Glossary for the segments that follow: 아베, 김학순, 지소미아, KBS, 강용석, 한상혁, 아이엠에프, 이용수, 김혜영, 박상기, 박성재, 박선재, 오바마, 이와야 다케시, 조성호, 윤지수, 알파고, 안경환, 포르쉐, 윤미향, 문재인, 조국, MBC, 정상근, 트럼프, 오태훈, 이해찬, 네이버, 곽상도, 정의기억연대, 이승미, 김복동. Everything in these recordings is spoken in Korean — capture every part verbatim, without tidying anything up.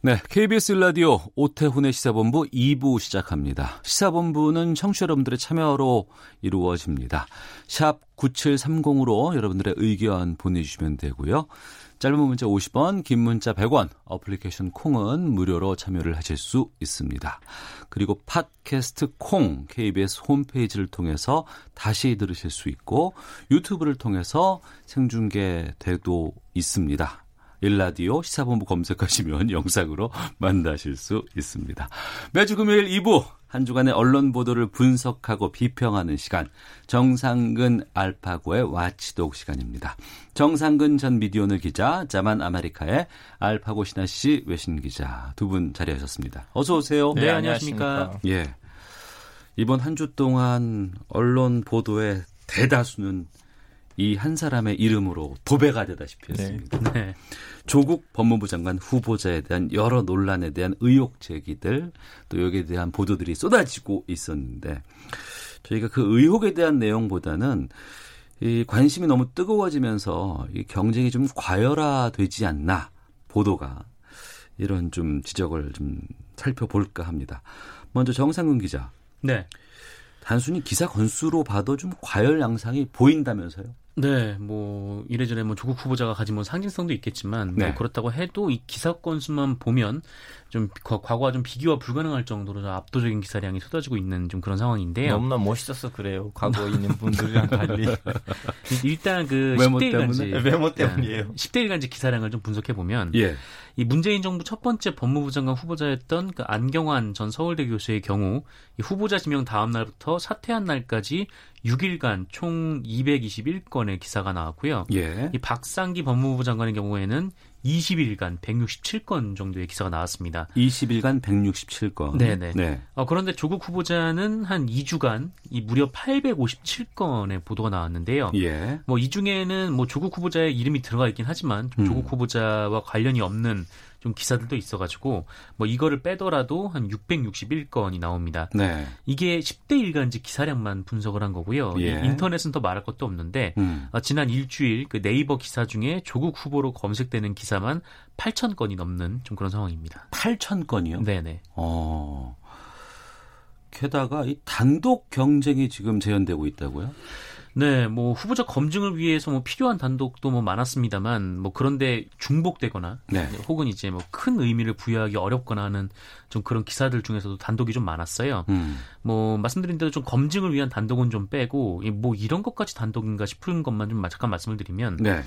네, 케이비에스 라디오 오태훈의 시사본부 이 부 시작합니다. 시사본부는 청취자 여러분들의 참여로 이루어집니다. 샵 구칠삼공으로 여러분들의 의견 보내주시면 되고요. 짧은 문자 오십 원, 긴 문자 백 원, 어플리케이션 콩은 무료로 참여를 하실 수 있습니다. 그리고 팟캐스트 콩, 케이비에스 홈페이지를 통해서 다시 들으실 수 있고, 유튜브를 통해서 생중계되고 있습니다. 일라디오 시사본부 검색하시면 영상으로 만나실 수 있습니다. 매주 금요일 이 부, 한 주간의 언론 보도를 분석하고 비평하는 시간, 정상근 알파고의 와치독 시간입니다. 정상근 전 미디어오늘 기자, 자만 아메리카의 알파고 신하 씨 외신 기자 두 분 자리하셨습니다. 어서 오세요. 네, 네, 안녕하십니까. 예, 이번 한 주 동안 언론 보도의 대다수는 이 한 사람의 이름으로 도배가 되다시피 했습니다. 네. 네. 조국 법무부 장관 후보자에 대한 여러 논란에 대한 의혹 제기들, 또 여기에 대한 보도들이 쏟아지고 있었는데, 저희가 그 의혹에 대한 내용보다는 이 관심이 너무 뜨거워지면서 이 경쟁이 좀 과열화되지 않나, 보도가, 이런 좀 지적을 좀 살펴볼까 합니다. 먼저 정상근 기자. 네. 단순히 기사 건수로 봐도 좀 과열 양상이 보인다면서요? 네, 뭐 이래저래 뭐 조국 후보자가 가진 뭐 상징성도 있겠지만, 네. 뭐 그렇다고 해도 이 기사 건수만 보면 좀 과거와 좀 비교가 불가능할 정도로 좀 압도적인 기사량이 쏟아지고 있는 좀 그런 상황인데요. 너무나 멋있어서 그래요. 과거에 있는 분들이랑 달리. 일단 그 외모 십 대 때문에? 일간지, 외모 때문이에요. 십 대 일간지 기사량을 좀 분석해 보면, 예. 이 문재인 정부 첫 번째 법무부 장관 후보자였던 그 안경환 전 서울대 교수의 경우, 이 후보자 지명 다음 날부터 사퇴한 날까지 육 일간 총 이백이십일 건의 기사가 나왔고요. 예. 이 박상기 법무부 장관의 경우에는 이십 일간 백육십칠 건 정도의 기사가 나왔습니다. 이십 일간 백육십칠 건. 네네. 네. 어, 그런데 조국 후보자는 한 이 주간 이 무려 팔백오십칠 건의 보도가 나왔는데요. 예. 뭐 이 중에는 뭐 조국 후보자의 이름이 들어가 있긴 하지만 좀 조국 음. 후보자와 관련이 없는 좀 기사들도 있어가지고 뭐 이거를 빼더라도 한 육백육십일 건이 나옵니다. 네. 이게 십 대 일간지 기사량만 분석을 한 거고요. 예. 인터넷은 더 말할 것도 없는데 음. 어, 지난 일주일 그 네이버 기사 중에 조국 후보로 검색되는 기사만 팔천 건이 넘는 좀 그런 상황입니다. 팔천 건이요? 네네. 어. 게다가 이 단독 경쟁이 지금 재현되고 있다고요? 네, 뭐 후보자 검증을 위해서 뭐 필요한 단독도 뭐 많았습니다만, 뭐 그런데 중복되거나, 네. 혹은 이제 뭐 큰 의미를 부여하기 어렵거나 하는 좀 그런 기사들 중에서도 단독이 좀 많았어요. 음. 뭐 말씀드린 대로 좀 검증을 위한 단독은 좀 빼고, 뭐 이런 것까지 단독인가 싶은 것만 좀 잠깐 말씀을 드리면, 네.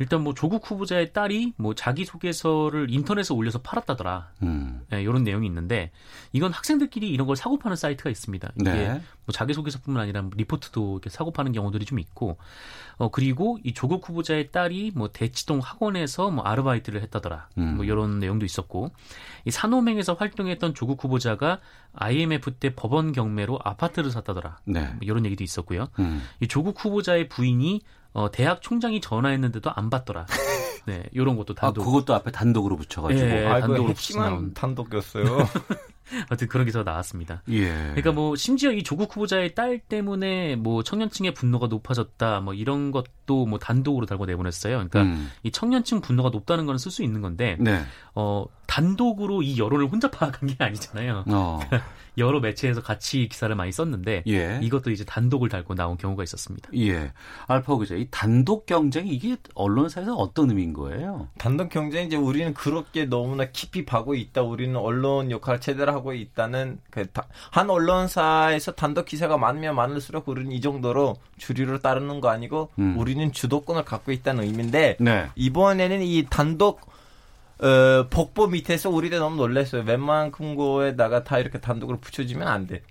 일단 뭐 조국 후보자의 딸이 뭐 자기소개서를 인터넷에 올려서 팔았다더라. 음. 네, 이런 내용이 있는데, 이건 학생들끼리 이런 걸 사고 파는 사이트가 있습니다. 이게 네. 뭐 자기소개서뿐만 아니라 리포트도 이렇게 사고 파는 경우들이 좀 있고, 어, 그리고 이 조국 후보자의 딸이 뭐 대치동 학원에서 뭐 아르바이트를 했다더라. 음. 뭐 이런 내용도 있었고, 이 산호맹에서 활동했던 조국 후보자가 아이엠에프 때 법원 경매로 아파트를 샀다더라. 네. 뭐 이런 얘기도 있었고요. 음. 이 조국 후보자의 부인이 어, 대학 총장이 전화했는데도 안 받더라. 네, 요런 것도 단독. 아, 그것도 앞에 단독으로 붙여가지고. 네, 아, 단독으로 핵심한 단독이었어요. 아무튼 그런 기사가 나왔습니다. 예. 그러니까 뭐 심지어 이 조국 후보자의 딸 때문에 뭐 청년층의 분노가 높아졌다, 뭐 이런 것도 뭐 단독으로 달고 내보냈어요. 그러니까 음. 이 청년층 분노가 높다는 건 쓸 수 있는 건데, 네. 어, 단독으로 이 여론을 혼자 파악한 게 아니잖아요. 어. 여러 매체에서 같이 기사를 많이 썼는데, 예. 이것도 이제 단독을 달고 나온 경우가 있었습니다. 예. 알파고 기자, 이 단독 경쟁이 이게 언론사에서 어떤 의미인 거예요? 단독 경쟁이 이제 우리는 그렇게 너무나 깊이 파고 있다, 우리는 언론 역할을 제대로 하고 있다는, 그 한 언론사에서 단독 기사가 많으면 많을수록 우리는 이 정도로 주류를 따르는 거 아니고 음. 우리는 주도권을 갖고 있다는 의미인데, 네. 이번에는 이 단독 어, 복보 밑에서 우리들 너무 놀랐어요. 웬만큼 거에다가 다 이렇게 단독으로 붙여주면 안 돼.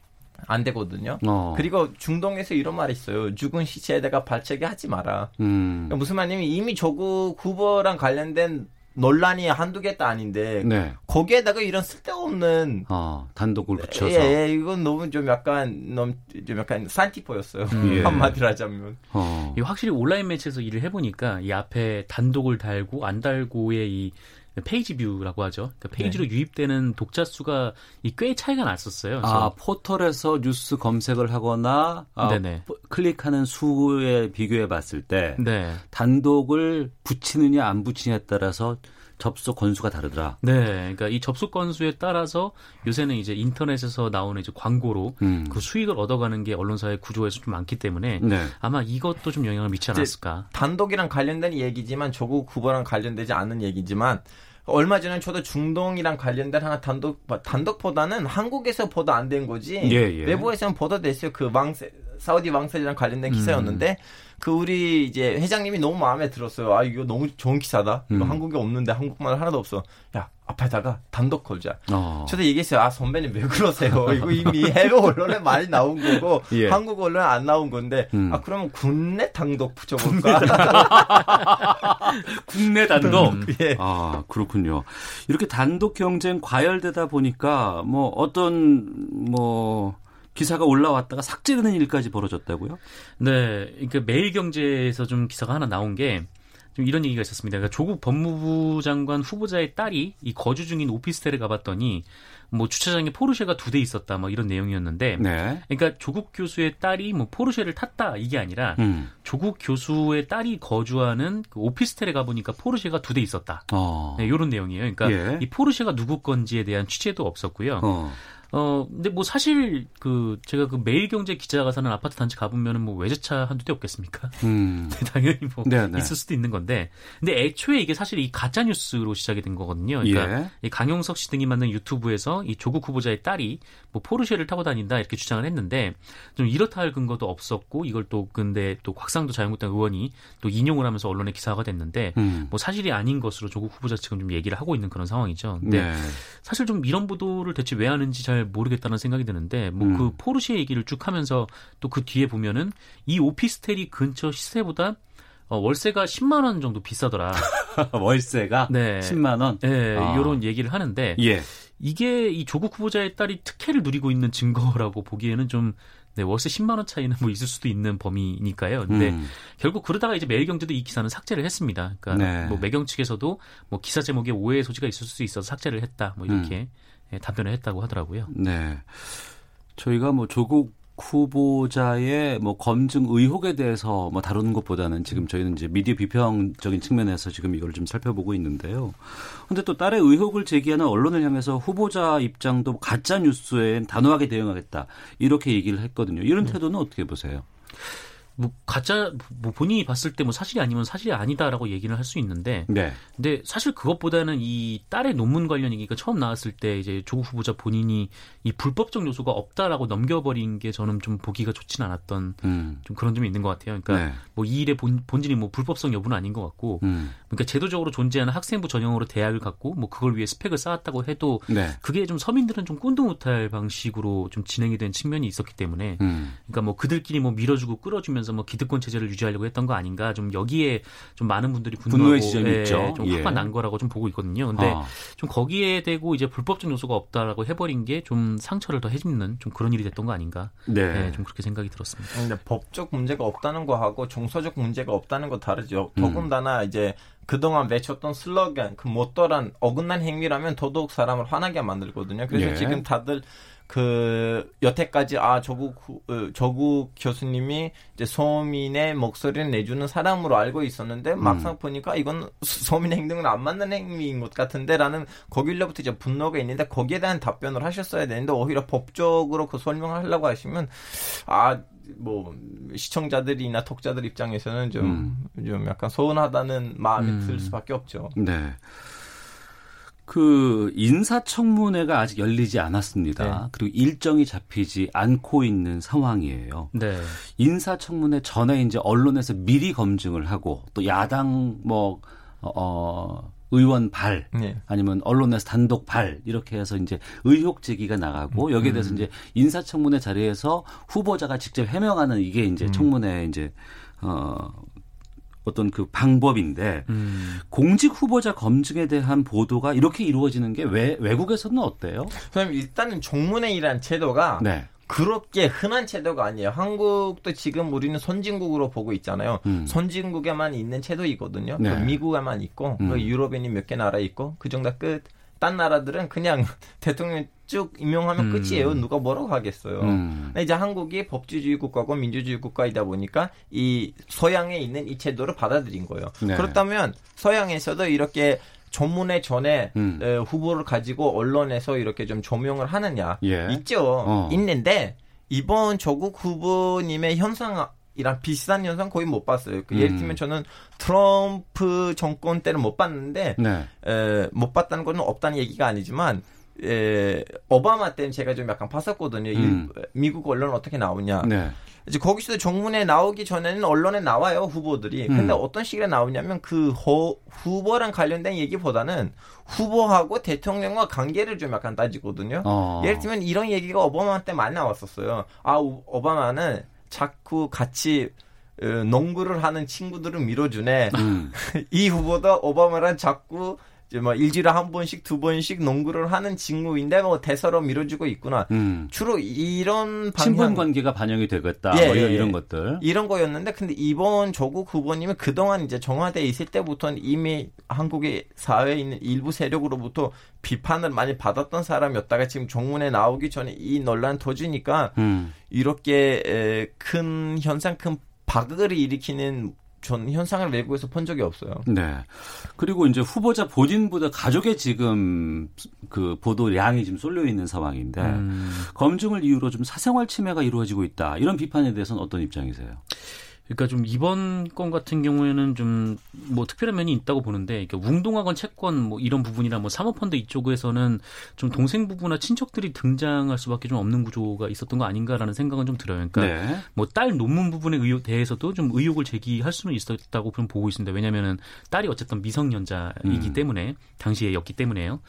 안 되거든요. 어. 그리고 중동에서 이런 말이 있어요. 죽은 시체에다가 발차기 하지 마라. 음. 그러니까 무슨 말이냐면 이미 조국 후보랑 관련된 논란이 한두 개도 아닌데 네. 거기에다가 이런 쓸데없는 아, 단독을 붙여서 예, 예, 이건 너무 좀 약간 너무 좀 약간 산티포였어요. 예. 한마디로 하자면 어. 확실히 온라인 매체에서 일을 해보니까 이 앞에 단독을 달고 안 달고의 이 페이지 뷰라고 하죠. 그러니까 페이지로 네. 유입되는 독자 수가 꽤 차이가 났었어요. 아, 포털에서 뉴스 검색을 하거나 아, 클릭하는 수에 비교해 봤을 때 네. 단독을 붙이느냐 안 붙이느냐에 따라서 접속 건수가 다르더라. 네, 그러니까 이 접속 건수에 따라서 요새는 이제 인터넷에서 나오는 이제 광고로 음. 그 수익을 얻어가는 게 언론사의 구조에서 좀 많기 때문에 네. 아마 이것도 좀 영향을 미치지 않았을까. 단독이랑 관련된 얘기지만 조국 후보랑 관련되지 않은 얘기지만 얼마 전에 저도 중동이랑 관련된 하나 단독 단독보다는 한국에서 보도 안 된 거지 예, 예. 외부에서는 보도됐어요. 그 왕세 사우디 왕세자랑 관련된 기사였는데 음. 그 우리 이제 회장님이 너무 마음에 들었어요. 아 이거 너무 좋은 기사다. 이거 음. 한국에 없는데 한국말 하나도 없어. 야 앞에다가 단독 걸자. 어. 저도 얘기했어요. 아 선배님 왜 그러세요? 이거 이미 해외 언론에 많이 나온 거고 예. 한국 언론에 안 나온 건데 음. 아 그러면 국내 단독 붙여볼까? 국내 단독. 예. 아 그렇군요. 이렇게 단독 경쟁 과열되다 보니까 뭐 어떤 뭐. 기사가 올라왔다가 삭제되는 일까지 벌어졌다고요? 네, 그러니까 매일경제에서 좀 기사가 하나 나온 게 좀 이런 얘기가 있었습니다. 그러니까 조국 법무부 장관 후보자의 딸이 이 거주 중인 오피스텔에 가봤더니 뭐 주차장에 포르쉐가 두 대 있었다, 뭐 이런 내용이었는데, 네. 그러니까 조국 교수의 딸이 뭐 포르쉐를 탔다 이게 아니라 음. 조국 교수의 딸이 거주하는 그 오피스텔에 가보니까 포르쉐가 두 대 있었다, 어. 네, 이런 내용이에요. 그러니까 예. 이 포르쉐가 누구 건지에 대한 취재도 없었고요. 어. 어, 근데 뭐 사실 그 제가 그 매일경제 기자가 사는 아파트 단지 가보면은 뭐 외제차 한두 대 없겠습니까? 음. 당연히 뭐 네네. 있을 수도 있는 건데, 근데 애초에 이게 사실 이 가짜 뉴스로 시작이 된 거거든요. 그러니까 예. 이 강용석 씨 등이 만든 유튜브에서 이 조국 후보자의 딸이 뭐 포르쉐를 타고 다닌다 이렇게 주장을 했는데 좀 이렇다 할 근거도 없었고 이걸 또 근데 또 곽상도 자유한국당 의원이 또 인용을 하면서 언론에 기사가 됐는데 음. 뭐 사실이 아닌 것으로 조국 후보자 측은 좀 얘기를 하고 있는 그런 상황이죠. 근데 네. 사실 좀 이런 보도를 대체 왜 하는지 잘 모르겠다는 생각이 드는데 뭐 그 음. 포르쉐 얘기를 쭉 하면서 또 그 뒤에 보면은 이 오피스텔이 근처 시세보다 어, 월세가 십만 원 정도 비싸더라. 월세가 네. 십만 원? 네, 아. 이런 얘기를 하는데 예. 이게 이 조국 후보자의 딸이 특혜를 누리고 있는 증거라고 보기에는 좀 네, 월세 십만 원 차이는 뭐 있을 수도 있는 범위니까요. 근데 음. 결국 그러다가 이제 매일경제도 이 기사는 삭제를 했습니다. 그러니까 네. 뭐 매경 측에서도 뭐 기사 제목에 오해의 소지가 있을 수 있어서 삭제를 했다. 뭐 이렇게. 음. 예, 답변을 했다고 하더라고요. 네, 저희가 뭐 조국 후보자의 뭐 검증 의혹에 대해서 뭐 다루는 것보다는 지금 저희는 이제 미디어 비평적인 측면에서 지금 이걸 좀 살펴보고 있는데요. 그런데 또 딸의 의혹을 제기하는 언론을 향해서 후보자 입장도 가짜 뉴스에 단호하게 대응하겠다 이렇게 얘기를 했거든요. 이런 태도는 음. 어떻게 보세요? 뭐 가짜 뭐 본인이 봤을 때 뭐 사실이 아니면 사실이 아니다라고 얘기를 할 수 있는데, 네. 근데 사실 그것보다는 이 딸의 논문 관련 얘기가 처음 나왔을 때 이제 조국 후보자 본인이 이 불법적 요소가 없다라고 넘겨버린 게 저는 좀 보기가 좋지는 않았던 음. 좀 그런 점이 있는 것 같아요. 그러니까 네. 뭐 이 일의 본, 본질이 뭐 불법성 여부는 아닌 것 같고, 음. 그러니까 제도적으로 존재하는 학생부 전형으로 대학을 갖고 뭐 그걸 위해 스펙을 쌓았다고 해도 네. 그게 좀 서민들은 좀 꼰도 못할 방식으로 좀 진행이 된 측면이 있었기 때문에, 음. 그러니까 뭐 그들끼리 뭐 밀어주고 끌어주면서 뭐 기득권 체제를 유지하려고 했던 거 아닌가 좀 여기에 좀 많은 분들이 분노하고 분노의 지점이 예, 있죠. 좀 화가 예. 난 거라고 좀 보고 있거든요. 근데 아. 좀 거기에 대고 이제 불법적 요소가 없다라고 해버린 게 좀 상처를 더 해집는 좀 그런 일이 됐던 거 아닌가. 네, 네 좀 그렇게 생각이 들었습니다. 근데 법적 문제가 없다는 거 하고 정서적 문제가 없다는 거 다르죠. 더군다나 음. 이제 그동안 외쳤던 슬로건 그 못도란 어긋난 행위라면 더더욱 사람을 화나게 만들거든요. 그래서 예. 지금 다들 그 여태까지 아 조국 조국 교수님이 이제 서민의 목소리를 내주는 사람으로 알고 있었는데 막상 음. 보니까 이건 서민 행동은 안 맞는 행위인 것 같은데라는 거기로부터 이제 분노가 있는데 거기에 대한 답변을 하셨어야 되는데 오히려 법적으로 그 설명하려고 하시면 아 뭐 시청자들이나 독자들 입장에서는 좀 좀 음. 약간 서운하다는 마음이 음. 들 수밖에 없죠. 네. 그 인사청문회가 아직 열리지 않았습니다. 네. 그리고 일정이 잡히지 않고 있는 상황이에요. 네. 인사청문회 전에 이제 언론에서 미리 검증을 하고 또 야당 뭐 어, 의원 발 네. 아니면 언론에서 단독 발 이렇게 해서 이제 의혹 제기가 나가고 여기에 대해서 음. 이제 인사청문회 자리에서 후보자가 직접 해명하는 이게 이제 청문회 이제 어. 어떤 그 방법인데 음. 공직 후보자 검증에 대한 보도가 이렇게 이루어지는 게 왜, 외국에서는 어때요? 선생님, 일단은 종문회의란 제도가 네. 그렇게 흔한 제도가 아니에요. 한국도 지금 우리는 선진국으로 보고 있잖아요. 음. 선진국에만 있는 제도이거든요. 네. 미국에만 있고 음. 유럽에는 몇 개 나라 있고 그 정도 끝. 딴 나라들은 그냥 대통령 쭉 임명하면 음. 끝이에요. 누가 뭐라고 하겠어요. 음. 근데 이제 한국이 법치주의 국가고 민주주의 국가이다 보니까 이 서양에 있는 이 제도를 받아들인 거예요. 네. 그렇다면 서양에서도 이렇게 전문회 전에 음. 에, 후보를 가지고 언론에서 이렇게 좀 조명을 하느냐. 예. 있죠. 어. 있는데 이번 조국 후보님의 현상 이랑 비슷한 현상 거의 못 봤어요. 그 예를 들면 저는 트럼프 정권 때는 못 봤는데 네. 에, 못 봤다는 건 없다는 얘기가 아니지만 에, 오바마 때는 제가 좀 약간 봤었거든요. 음. 일, 미국 언론은 어떻게 나오냐. 네. 이제 거기서도 정문에 나오기 전에는 언론에 나와요. 후보들이. 음. 근데 어떤 식으로 나오냐면 그 호, 후보랑 관련된 얘기보다는 후보하고 대통령과 관계를 좀 약간 따지거든요. 어. 예를 들면 이런 얘기가 오바마 때 많이 나왔었어요. 아 오바마는 자꾸 같이 농구를 하는 친구들을 밀어주네. 음. 이 후보도 오바마랑 자꾸 뭐 일주일에 한 번씩 두 번씩 농구를 하는 친구인데 뭐 대서로 밀어주고 있구나. 음. 주로 이런 방향. 친분 관계가 반영이 되겠다. 예, 뭐 이런, 예, 이런 것들. 이런 거였는데 근데 이번 조국 후보님은 그동안 이제 청와대에 있을 때부터는 이미 한국의 사회에 있는 일부 세력으로부터 비판을 많이 받았던 사람이었다가 지금 정문에 나오기 전에 이 논란이 터지니까 음. 이렇게 큰 현상, 큰 파극을 일으키는 전 현상을 외국에서 본 적이 없어요. 네. 그리고 이제 후보자 본인보다 가족의 지금 그 보도량이 지금 쏠려 있는 상황인데 음. 검증을 이유로 좀 사생활 침해가 이루어지고 있다. 이런 비판에 대해서는 어떤 입장이세요? 그러니까 좀 이번 건 같은 경우에는 좀 뭐 특별한 면이 있다고 보는데, 그러니까 웅동학원 채권 뭐 이런 부분이나 뭐 사모펀드 이쪽에서는 좀 동생 부부나 친척들이 등장할 수밖에 좀 없는 구조가 있었던 거 아닌가라는 생각은 좀 들어요. 그러니까 네. 뭐 딸 논문 부분에 의혹 대해서도 좀 의혹을 제기할 수는 있었다고 그럼 보고 있습니다. 왜냐하면은 딸이 어쨌든 미성년자이기 음. 때문에 당시에였기 때문에요.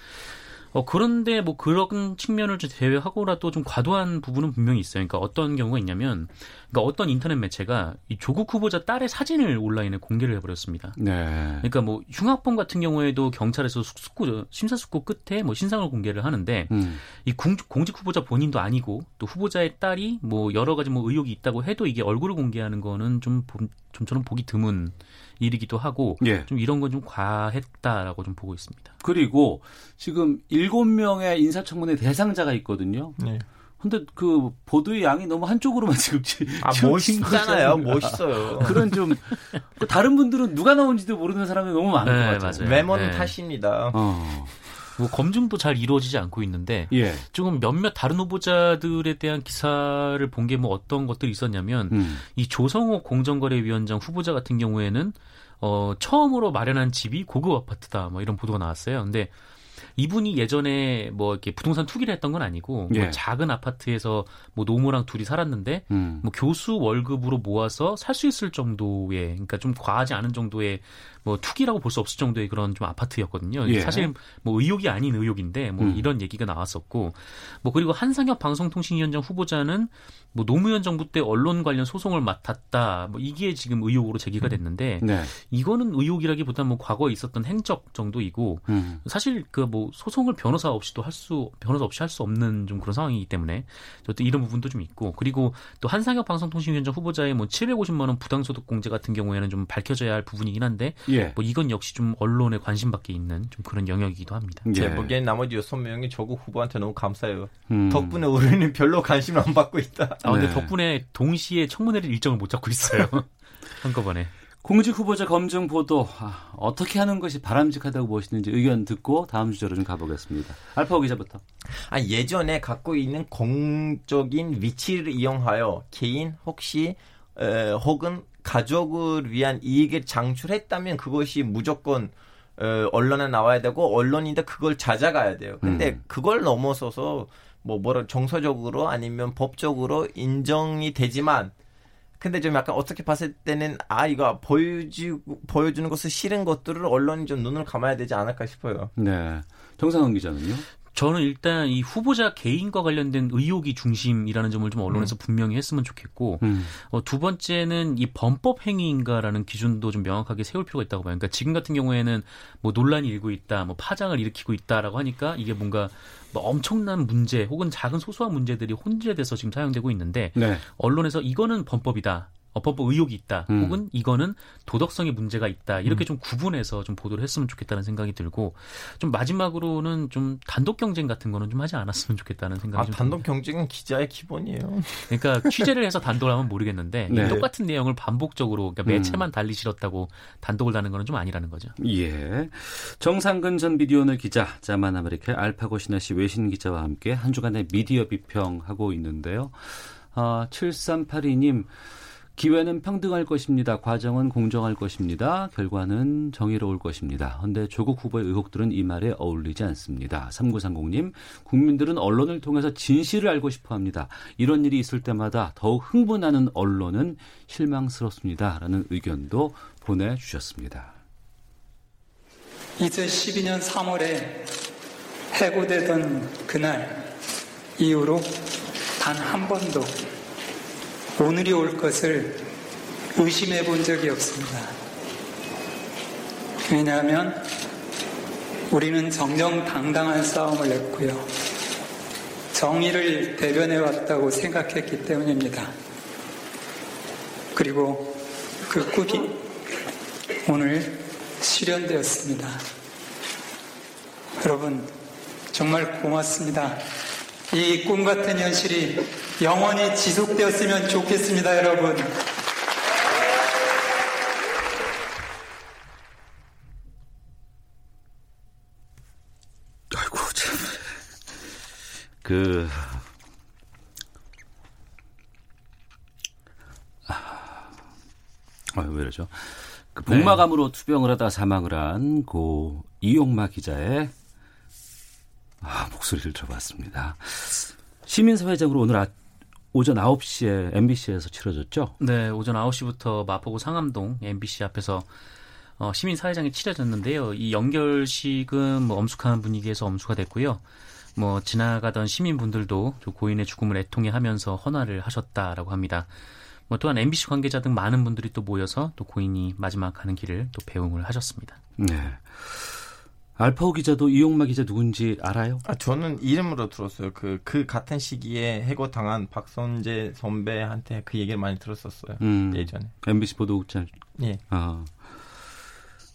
어, 그런데 뭐 그런 측면을 제외하고라도 좀 과도한 부분은 분명히 있어요. 그러니까 어떤 경우가 있냐면, 그러니까 어떤 인터넷 매체가 이 조국 후보자 딸의 사진을 온라인에 공개를 해버렸습니다. 네. 그러니까 뭐 흉악범 같은 경우에도 경찰에서 숙고, 심사숙고 끝에 뭐 신상을 공개를 하는데, 음. 이 공, 공직 후보자 본인도 아니고, 또 후보자의 딸이 뭐 여러 가지 뭐 의혹이 있다고 해도 이게 얼굴을 공개하는 거는 좀, 좀처럼 보기 드문 일이기도 하고, 예. 좀 이런 건 좀 과했다라고 좀 보고 있습니다. 그리고 지금 일곱 명의 인사청문회 대상자가 있거든요. 네. 근데 그 보도의 양이 너무 한쪽으로만 지금 아, 멋있잖아요. 멋있어요. 그런 좀 다른 분들은 누가 나온지도 모르는 사람이 너무 많은 네, 것 같아요. 외모는 네. 탓입니다. 어. 뭐 검증도 잘 이루어지지 않고 있는데 예. 조금 몇몇 다른 후보자들에 대한 기사를 본 게 뭐 어떤 것들이 있었냐면 음. 이 조성호 공정거래위원장 후보자 같은 경우에는 어, 처음으로 마련한 집이 고급 아파트다. 뭐 이런 보도가 나왔어요. 근데 이분이 예전에 뭐 이렇게 부동산 투기를 했던 건 아니고 예. 뭐 작은 아파트에서 뭐 노모랑 둘이 살았는데 음. 뭐 교수 월급으로 모아서 살 수 있을 정도의, 그러니까 좀 과하지 않은 정도의 뭐 투기라고 볼 수 없을 정도의 그런 좀 아파트였거든요. 예. 사실 뭐 의혹이 아닌 의혹인데 뭐 음. 이런 얘기가 나왔었고, 뭐 그리고 한상혁 방송통신위원장 후보자는 뭐 노무현 정부 때 언론 관련 소송을 맡았다. 뭐 이게 지금 의혹으로 제기가 됐는데 음. 네. 이거는 의혹이라기보다 뭐 과거에 있었던 행적 정도이고 음. 사실 그 뭐 소송을 변호사 없이도 할 수 변호사 없이 할 수 없는 좀 그런 상황이기 때문에 어떤 이런 부분도 좀 있고, 그리고 또 한상혁 방송통신위원장 후보자의 뭐 칠백오십만 원 부당소득공제 같은 경우에는 좀 밝혀져야 할 부분이긴 한데. 예. 뭐 이건 역시 좀 언론의 관심 밖에 있는 좀 그런 영역이기도 합니다. 예. 제 보기엔 나머지 여섯 명이 조국 후보한테 너무 감사해요. 음. 덕분에 우리는 별로 관심을 안 받고 있다. 아, 근데 네. 덕분에 동시에 청문회를 일정을 못 잡고 있어요. 한꺼번에. 공직 후보자 검증 보도 아, 어떻게 하는 것이 바람직하다고 보시는지 의견 듣고 다음 주제로 좀 가보겠습니다. 알파고 기자부터. 아, 예전에 갖고 있는 공적인 위치를 이용하여 개인 혹시 에, 혹은 가족을 위한 이익을 창출했다면 그것이 무조건 어, 언론에 나와야 되고 언론인데 그걸 찾아가야 돼요. 근데 음. 그걸 넘어서서 뭐 뭐라 정서적으로 아니면 법적으로 인정이 되지만, 근데 좀 약간 어떻게 봤을 때는 아 이거 보여주고 보여주는 것을 싫은 것들을 언론이 좀 눈을 감아야 되지 않을까 싶어요. 네, 정상근 기자는요? 저는 일단 이 후보자 개인과 관련된 의혹이 중심이라는 점을 좀 언론에서 음. 분명히 했으면 좋겠고 음. 어, 두 번째는 이 범법 행위인가라는 기준도 좀 명확하게 세울 필요가 있다고 봐요. 그러니까 지금 같은 경우에는 뭐 논란이 일고 있다, 뭐 파장을 일으키고 있다라고 하니까 이게 뭔가 뭐 엄청난 문제 혹은 작은 소소한 문제들이 혼재돼서 지금 사용되고 있는데 네. 언론에서 이거는 범법이다. 어, 범법 의혹이 있다. 음. 혹은 이거는 도덕성의 문제가 있다. 이렇게 음. 좀 구분해서 좀 보도를 했으면 좋겠다는 생각이 들고 좀 마지막으로는 좀 단독 경쟁 같은 거는 좀 하지 않았으면 좋겠다는 생각이 아, 좀 단독 듭니다. 경쟁은 기자의 기본이에요. 그러니까 취재를 해서 단독을 하면 모르겠는데 네. 똑같은 내용을 반복적으로 그러니까 매체만 음. 달리 실었다고 단독을 다는 거는 좀 아니라는 거죠. 예. 정상근 전 미디어오늘 기자, 자만 아메리카 알파고 신하씨 외신 기자와 함께 한 주간의 미디어 비평하고 있는데요. 아, 칠삼팔이 님. 기회는 평등할 것입니다. 과정은 공정할 것입니다. 결과는 정의로울 것입니다. 그런데 조국 후보의 의혹들은 이 말에 어울리지 않습니다. 삼구삼공 님, 국민들은 언론을 통해서 진실을 알고 싶어합니다. 이런 일이 있을 때마다 더욱 흥분하는 언론은 실망스럽습니다. 라는 의견도 보내주셨습니다. 이천십이 년 삼월에 해고되던 그날 이후로 단 한 번도 오늘이 올 것을 의심해 본 적이 없습니다. 왜냐하면 우리는 정정당당한 싸움을 했고요. 정의를 대변해 왔다고 생각했기 때문입니다. 그리고 그 꿈이 오늘 실현되었습니다. 여러분, 정말 고맙습니다. 이 꿈 같은 현실이 영원히 지속되었으면 좋겠습니다, 여러분. 아이고, 참. 그, 아, 왜 이러죠? 그 복막암으로 네. 투병을 하다 사망을 한 고 이용마 기자의 아, 목소리를 들어봤습니다. 시민사회장으로 오늘 아, 오전 아홉 시에 엠비씨에서 치러졌죠? 네, 오전 아홉 시부터 마포구 상암동 엠비씨 앞에서 어, 시민사회장이 치러졌는데요. 이 연결식은 뭐 엄숙한 분위기에서 엄수가 됐고요. 뭐 지나가던 시민분들도 고인의 죽음을 애통해 하면서 헌화를 하셨다라고 합니다. 뭐 또한 엠비씨 관계자 등 많은 분들이 또 모여서 또 고인이 마지막 가는 길을 또 배웅을 하셨습니다. 네. 알파고 기자도 이용마 기자 누군지 알아요? 아, 저는 이름으로 들었어요. 그, 그 같은 시기에 해고당한 박선재 선배한테 그 얘기를 많이 들었었어요. 음, 예전에. 엠비씨 보도국장. 예. 아.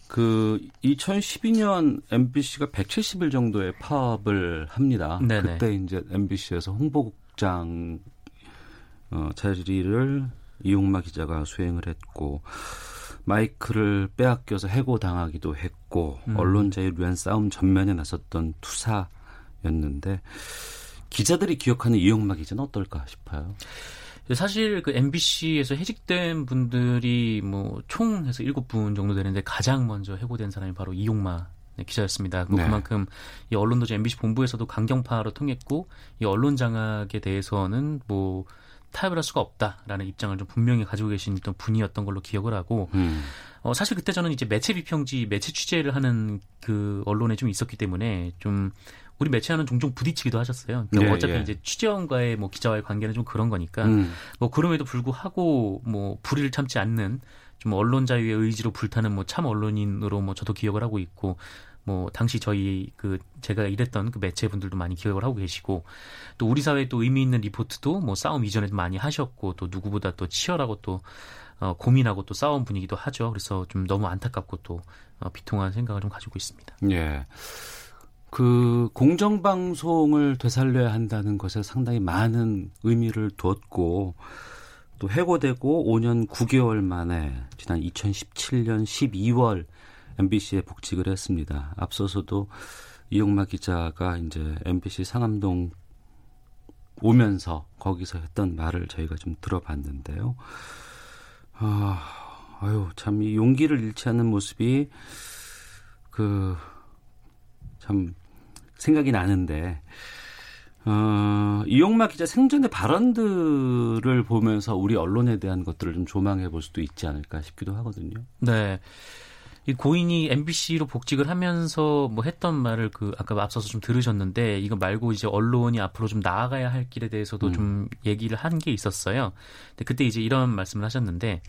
그, 이천십이 년 엠비씨가 백칠십 일 정도의 파업을 합니다. 네네. 그때 이제 엠비씨에서 홍보국장 어, 자리를 이용마 기자가 수행을 했고, 마이크를 빼앗겨서 해고당하기도 했고 음. 언론자의 위한 싸움 전면에 나섰던 투사였는데 기자들이 기억하는 이용마 기자는 어떨까 싶어요. 사실 그 엠비씨에서 해직된 분들이 뭐 총해서 일곱 분 정도 되는데 가장 먼저 해고된 사람이 바로 이용마 기자였습니다. 뭐 네. 그만큼 이 언론도지 엠비씨 본부에서도 강경파로 통했고 이 언론 장악에 대해서는 뭐 타협을 할 수가 없다라는 입장을 좀 분명히 가지고 계신 또 분이었던 걸로 기억을 하고 음. 어, 사실 그때 저는 이제 매체 비평지 매체 취재를 하는 그 언론에 좀 있었기 때문에 좀 우리 매체와는 종종 부딪히기도 하셨어요. 그러니까 예, 어차피 예. 이제 취재원과의 뭐 기자와의 관계는 좀 그런 거니까 음. 뭐 그럼에도 불구하고 뭐 불의를 참지 않는 좀 언론 자유의 의지로 불타는 뭐 참 언론인으로 뭐 저도 기억을 하고 있고. 뭐 당시 저희 그 제가 일했던 그 매체분들도 많이 기억을 하고 계시고 또 우리 사회에 또 의미 있는 리포트도 뭐 싸움 이전에도 많이 하셨고 또 누구보다 또 치열하고 또 어, 고민하고 또 싸운 분위기도 하죠. 그래서 좀 너무 안타깝고 또 어, 비통한 생각을 좀 가지고 있습니다. 예. 그 공정방송을 되살려야 한다는 것에 상당히 많은 의미를 두었고 또 해고되고 오 년 구 개월 만에 지난 이천십칠 년 십이월 엠비씨에 복직을 했습니다. 앞서서도 이용마 기자가 이제 엠비씨 상암동 오면서 거기서 했던 말을 저희가 좀 들어봤는데요. 아, 아유, 참 이 용기를 잃지 않는 모습이 그 참 생각이 나는데 어, 이용마 기자 생전의 발언들을 보면서 우리 언론에 대한 것들을 좀 조망해 볼 수도 있지 않을까 싶기도 하거든요. 네. 이 고인이 엠비씨로 복직을 하면서 뭐 했던 말을 그 아까 앞서서 좀 들으셨는데 이거 말고 이제 언론이 앞으로 좀 나아가야 할 길에 대해서도 음. 좀 얘기를 한 게 있었어요. 근데 그때 이제 이런 말씀을 하셨는데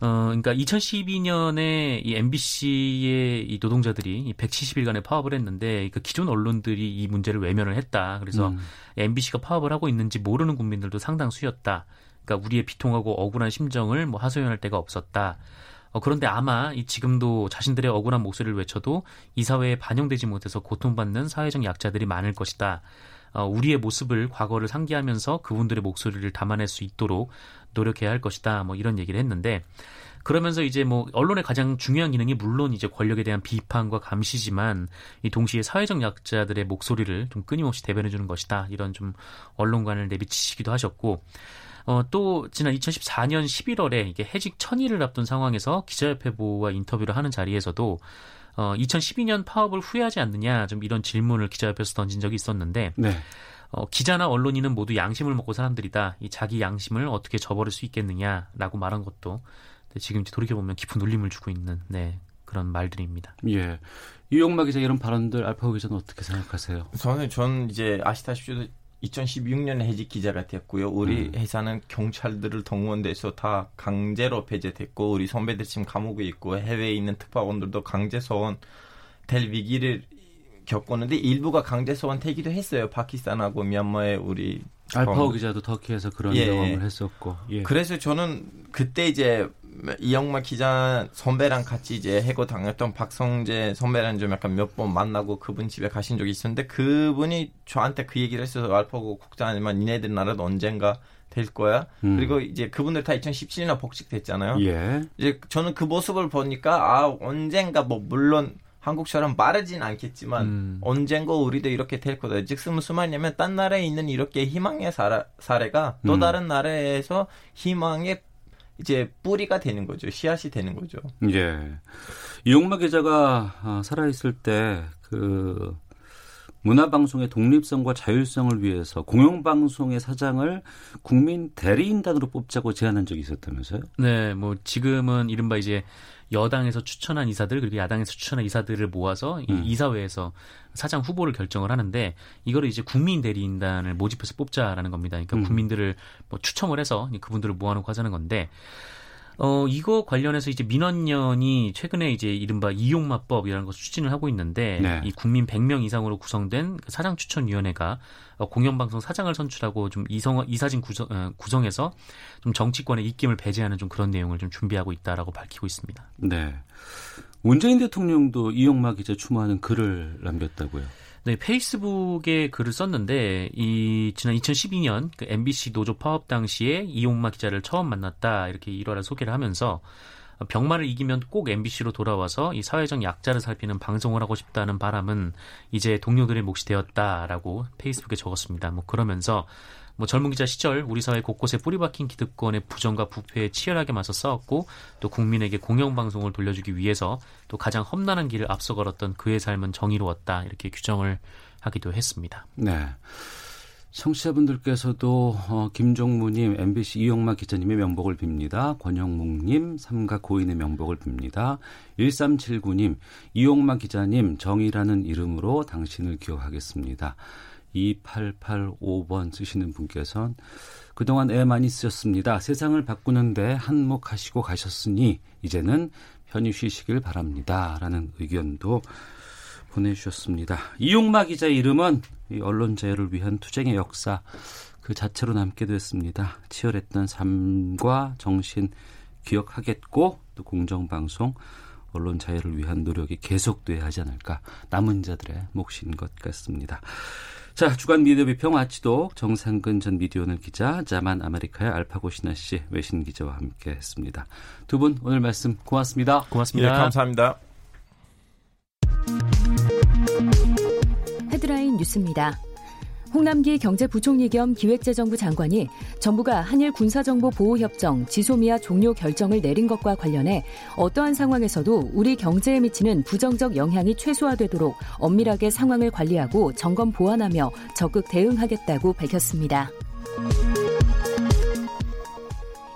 어, 그러니까 이천십이 년에 이 엠비씨의 이 노동자들이 백칠십 일간의 파업을 했는데 그러니까 기존 언론들이 이 문제를 외면을 했다. 그래서 음. 엠비씨가 파업을 하고 있는지 모르는 국민들도 상당수였다. 그러니까 우리의 비통하고 억울한 심정을 뭐 하소연할 데가 없었다. 어, 그런데 아마 이 지금도 자신들의 억울한 목소리를 외쳐도 이 사회에 반영되지 못해서 고통받는 사회적 약자들이 많을 것이다. 어, 우리의 모습을 과거를 상기하면서 그분들의 목소리를 담아낼 수 있도록 노력해야 할 것이다. 뭐 이런 얘기를 했는데 그러면서 이제 뭐 언론의 가장 중요한 기능이 물론 이제 권력에 대한 비판과 감시지만 이 동시에 사회적 약자들의 목소리를 좀 끊임없이 대변해 주는 것이다. 이런 좀 언론관을 내비치시기도 하셨고 어, 또 지난 이천십사 년 십일월에 이게 해직 천일을 앞둔 상황에서 기자협회보와 인터뷰를 하는 자리에서도 어, 이천십이 년 파업을 후회하지 않느냐 좀 이런 질문을 기자협회에서 던진 적이 있었는데 네. 어, 기자나 언론인은 모두 양심을 먹고 사람들이다. 이 자기 양심을 어떻게 저버릴 수 있겠느냐라고 말한 것도 지금 이제 돌이켜보면 깊은 울림을 주고 있는 네, 그런 말들입니다. 예. 이용마 기자 이런 발언들 알파고 기자는 어떻게 생각하세요? 저는 전 이제 아시다시피 이천십육 년에 해직 기자가 됐고요. 우리 음. 회사는 경찰들을 동원돼서 다 강제로 배제됐고 우리 선배들 지금 감옥에 있고 해외에 있는 특파원들도 강제 소환 될 위기를 겪었는데 일부가 강제 소환 되기도 했어요. 파키스탄하고 미얀마에 우리 알파오 범... 기자도 터키에서 그런 예. 경험을 했었고. 예. 그래서 저는 그때 이제 이영마 기자 선배랑 같이 이제 해고 당했던 박성재 선배랑 좀 약간 몇 번 만나고 그분 집에 가신 적이 있었는데 그분이 저한테 그 얘기를 했어서 알파고 국장님만 니네들 나라도 언젠가 될 거야. 음. 그리고 이제 그분들 다 이천십칠 년에 복직됐잖아요. 예. 이제 저는 그 모습을 보니까 아 언젠가 뭐 물론 한국처럼 말하진 않겠지만 음. 언젠가 우리도 이렇게 될 거다. 즉슨 무슨 말이냐면 딴 나라에 있는 이렇게 희망의 사라, 사례가 또 음. 다른 나라에서 희망의 이제 뿌리가 되는 거죠. 씨앗이 되는 거죠. 예. 이용마 기자가 살아있을 때 그 문화방송의 독립성과 자율성을 위해서 공영방송의 사장을 국민 대리인단으로 뽑자고 제안한 적이 있었다면서요? 네. 뭐 지금은 이른바 이제 여당에서 추천한 이사들 그리고 야당에서 추천한 이사들을 모아서 음. 이사회에서 사장 후보를 결정을 하는데 이거를 이제 국민 대리인단을 모집해서 뽑자라는 겁니다. 그러니까 음. 국민들을 뭐 추첨을 해서 그분들을 모아놓고 하자는 건데 어 이거 관련해서 이제 민원연이 최근에 이제 이른바 이용마법이라는 것을 추진을 하고 있는데 네. 이 국민 백 명 이상으로 구성된 사장 추천위원회가 공영방송 사장을 선출하고 좀 이성 이사진 구성, 구성해서 좀 정치권의 입김을 배제하는 좀 그런 내용을 좀 준비하고 있다라고 밝히고 있습니다. 네. 문재인 대통령도 이용마 기자 추모하는 글을 남겼다고요. 네, 페이스북에 글을 썼는데 이 지난 이천십이 년 그 엠비씨 노조 파업 당시에 이용마 기자를 처음 만났다 이렇게 일화를 소개를 하면서 병마를 이기면 꼭 엠비씨로 돌아와서 이 사회적 약자를 살피는 방송을 하고 싶다는 바람은 이제 동료들의 몫이 되었다라고 페이스북에 적었습니다. 뭐 그러면서 뭐 젊은 기자 시절 우리 사회 곳곳에 뿌리박힌 기득권의 부정과 부패에 치열하게 맞서 싸웠고 또 국민에게 공영방송을 돌려주기 위해서 또 가장 험난한 길을 앞서 걸었던 그의 삶은 정의로웠다 이렇게 규정을 하기도 했습니다. 네. 청취자분들께서도 어, 김종무님, 엠비씨 이용마 기자님의 명복을 빕니다. 권영묵님, 삼각 고인의 명복을 빕니다. 일삼칠구 님, 이용마 기자님 정의라는 이름으로 당신을 기억하겠습니다. 이팔팔오 번 쓰시는 분께서는 그동안 애 많이 쓰셨습니다. 세상을 바꾸는데 한몫하시고 가셨으니 이제는 편히 쉬시길 바랍니다. 라는 의견도 보내주셨습니다. 이용마 기자의 이름은 언론 자유를 위한 투쟁의 역사 그 자체로 남게 됐습니다. 치열했던 삶과 정신 기억하겠고 또 공정방송 언론 자유를 위한 노력이 계속돼야 하지 않을까. 남은 자들의 몫인 것 같습니다. 자, 주간 미디어 비평 아치도 정상근 전 미디어오늘 기자, 자만 아메리카의 알파고 신하 씨 외신 기자와 함께했습니다. 두 분 오늘 말씀 고맙습니다. 고맙습니다. 예, 감사합니다. 헤드라인 뉴스입니다. 홍남기 경제부총리 겸 기획재정부 장관이 정부가 한일 군사정보보호협정 지소미아 종료 결정을 내린 것과 관련해 어떠한 상황에서도 우리 경제에 미치는 부정적 영향이 최소화되도록 엄밀하게 상황을 관리하고 점검 보완하며 적극 대응하겠다고 밝혔습니다.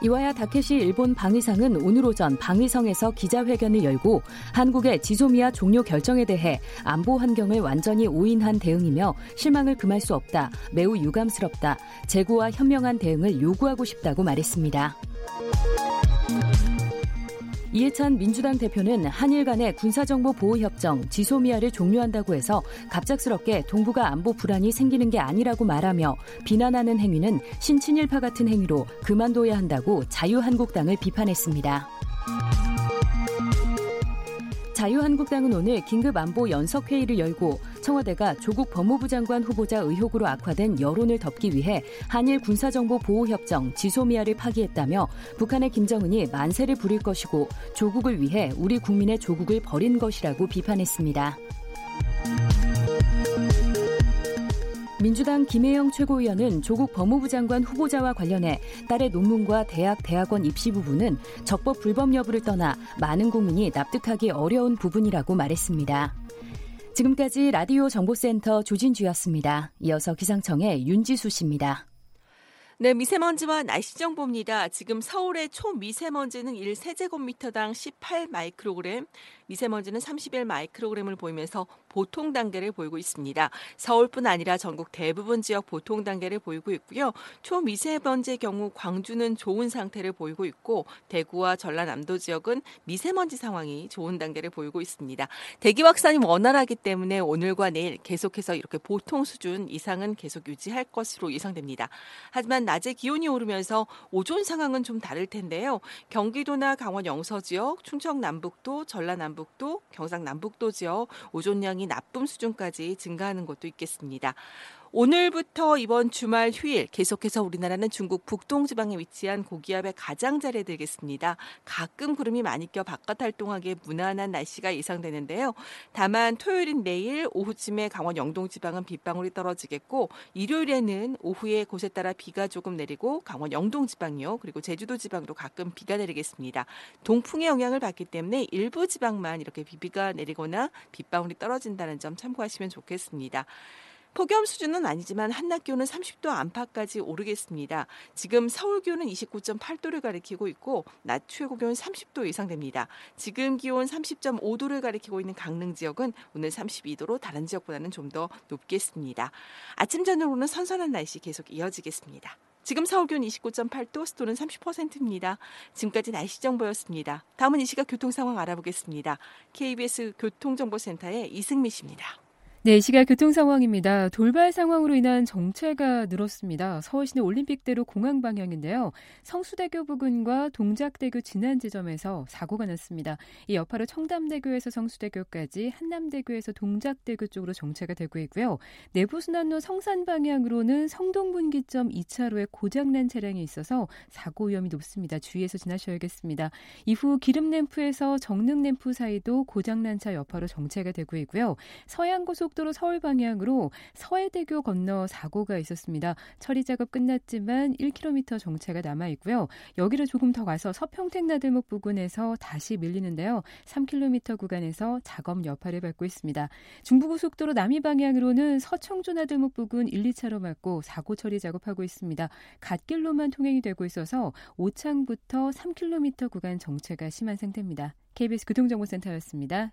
이와야 다케시 일본 방위상은 오늘 오전 방위성에서 기자회견을 열고 한국의 지소미아 종료 결정에 대해 안보 환경을 완전히 오인한 대응이며 실망을 금할 수 없다. 매우 유감스럽다. 재고와 현명한 대응을 요구하고 싶다고 말했습니다. 이해찬 민주당 대표는 한일 간의 군사정보보호협정 지소미아를 종료한다고 해서 갑작스럽게 동북아 안보 불안이 생기는 게 아니라고 말하며 비난하는 행위는 신친일파 같은 행위로 그만둬야 한다고 자유한국당을 비판했습니다. 자유한국당은 오늘 긴급안보 연석회의를 열고 청와대가 조국 법무부 장관 후보자 의혹으로 악화된 여론을 덮기 위해 한일 군사정보보호협정 지소미아를 파기했다며 북한의 김정은이 만세를 부릴 것이고 조국을 위해 우리 국민의 조국을 버린 것이라고 비판했습니다. 민주당 김혜영 최고위원은 조국 법무부 장관 후보자와 관련해 딸의 논문과 대학, 대학원 입시 부분은 적법 불법 여부를 떠나 많은 국민이 납득하기 어려운 부분이라고 말했습니다. 지금까지 라디오 정보센터 조진주였습니다. 이어서 기상청의 윤지수 씨입니다. 네, 미세먼지와 날씨 정보입니다. 지금 서울의 초미세먼지는 일 세제곱미터당 십팔 마이크로그램, 미세먼지는 삼십일 마이크로그램을 보이면서 보통 단계를 보이고 있습니다. 서울뿐 아니라 전국 대부분 지역 보통 단계를 보이고 있고요. 초미세먼지의 경우 광주는 좋은 상태를 보이고 있고 대구와 전라남도 지역은 미세먼지 상황이 좋은 단계를 보이고 있습니다. 대기 확산이 원활하기 때문에 오늘과 내일 계속해서 이렇게 보통 수준 이상은 계속 유지할 것으로 예상됩니다. 하지만 낮에 기온이 오르면서 오존 상황은 좀 다를 텐데요. 경기도나 강원 영서 지역, 충청 남북도, 전라남도 북도, 경상 남북도 지역 오존량이 나쁨 수준까지 증가하는 것도 있겠습니다. 오늘부터 이번 주말 휴일 계속해서 우리나라는 중국 북동지방에 위치한 고기압의 가장자리에 들겠습니다. 가끔 구름이 많이 껴 바깥 활동하기에 무난한 날씨가 예상되는데요. 다만 토요일인 내일 오후쯤에 강원 영동지방은 빗방울이 떨어지겠고 일요일에는 오후에 곳에 따라 비가 조금 내리고 강원 영동지방요 그리고 제주도지방도 가끔 비가 내리겠습니다. 동풍의 영향을 받기 때문에 일부 지방만 이렇게 비비가 내리거나 빗방울이 떨어진다는 점 참고하시면 좋겠습니다. 폭염 수준은 아니지만 한낮 기온은 삼십 도 안팎까지 오르겠습니다. 지금 서울 기온은 이십구 점 팔 도를 가리키고 있고 낮 최고 기온 삼십 도 이상 됩니다. 지금 기온 삼십 점 오 도를 가리키고 있는 강릉 지역은 오늘 삼십이 도로 다른 지역보다는 좀 더 높겠습니다. 아침 저녁으로는 선선한 날씨 계속 이어지겠습니다. 지금 서울 기온 이십구 점 팔 도, 습도는 삼십 퍼센트입니다. 지금까지 날씨 정보였습니다. 다음은 이 시각 교통 상황 알아보겠습니다. 케이비에스 교통정보센터의 이승미 씨입니다. 네, 이 시각 교통 상황입니다. 돌발 상황으로 인한 정체가 늘었습니다. 서울시내 올림픽대로 공항 방향인데요. 성수대교 부근과 동작대교 진안 지점에서 사고가 났습니다. 이 여파로 청담대교에서 성수대교까지, 한남대교에서 동작대교 쪽으로 정체가 되고 있고요. 내부순환로 성산 방향으로는 성동분기점 이 차로에 고장난 차량이 있어서 사고 위험이 높습니다. 주의해서 지나셔야겠습니다. 이후 기름램프에서 정릉램프 사이도 고장난 차 여파로 정체가 되고 있고요. 서양고속 도로 서울 방향으로 서해대교 건너 사고가 있었습니다. 처리 작업 끝났지만 일 킬로미터 정체가 남아 있고요. 여기를 조금 더 가서 서평택 나들목 부근에서 다시 밀리는데요. 삼 킬로미터 구간에서 작업 여파를 받고 있습니다. 중부고속도로 남이 방향으로는 서청조 나들목 부근 일, 이 차로 막고 사고 처리 작업하고 있습니다. 갓길로만 통행이 되고 있어서 오창부터 삼 킬로미터 구간 정체가 심한 상태입니다. 케이비에스 교통정보센터였습니다.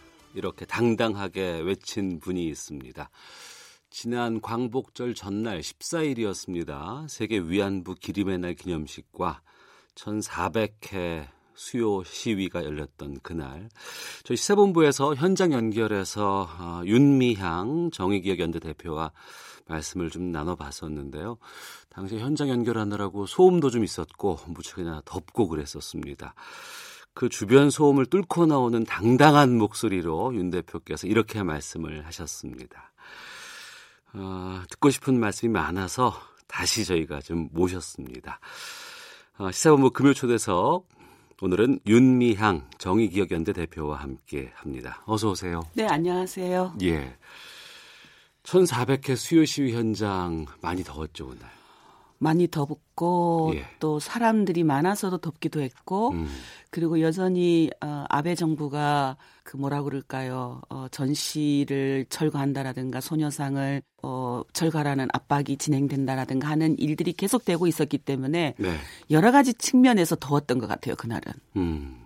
이렇게 당당하게 외친 분이 있습니다. 지난 광복절 전날 십사 일이었습니다. 세계 위안부 기림의 날 기념식과 천사백 회 수요 시위가 열렸던 그날 저희 시사본부에서 현장 연결해서 윤미향 정의기억연대 대표와 말씀을 좀 나눠봤었는데요. 당시 현장 연결하느라고 소음도 좀 있었고 무척이나 덥고 그랬었습니다. 그 주변 소음을 뚫고 나오는 당당한 목소리로 윤 대표께서 이렇게 말씀을 하셨습니다. 어, 듣고 싶은 말씀이 많아서 다시 저희가 좀 모셨습니다. 어, 시사본부 금요초대석 오늘은 윤미향 정의기억연대 대표와 함께합니다. 어서 오세요. 네, 안녕하세요. 예, 천사백 회 수요 시위 현장 많이 더웠죠 오늘. 많이 덥고 예. 또 사람들이 많아서도 덥기도 했고 음. 그리고 여전히 어, 아베 정부가 그 뭐라 그럴까요 어, 전시를 철거한다라든가 소녀상을 어, 철거라는 압박이 진행된다라든가 하는 일들이 계속되고 있었기 때문에 네. 여러 가지 측면에서 더웠던 것 같아요 그날은. 음.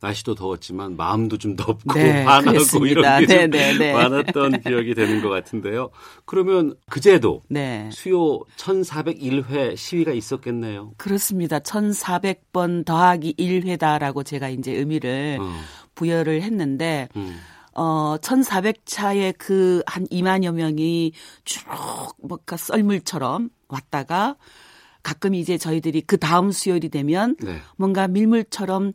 날씨도 더웠지만 마음도 좀 덥고 네, 화나고 그랬습니다. 이런 게 좀 네, 네, 네. 많았던 기억이 되는 것 같은데요. 그러면 그제도 네. 수요 천사백일 회 시위가 있었겠네요. 그렇습니다. 천사백 번 더하기 일 회다라고 제가 이제 의미를 어. 부여를 했는데 음. 어, 천사백 차의 그 한 이만여 명이 쭉 뭔가 썰물처럼 왔다가 가끔 이제 저희들이 그 다음 수요일이 되면 네. 뭔가 밀물처럼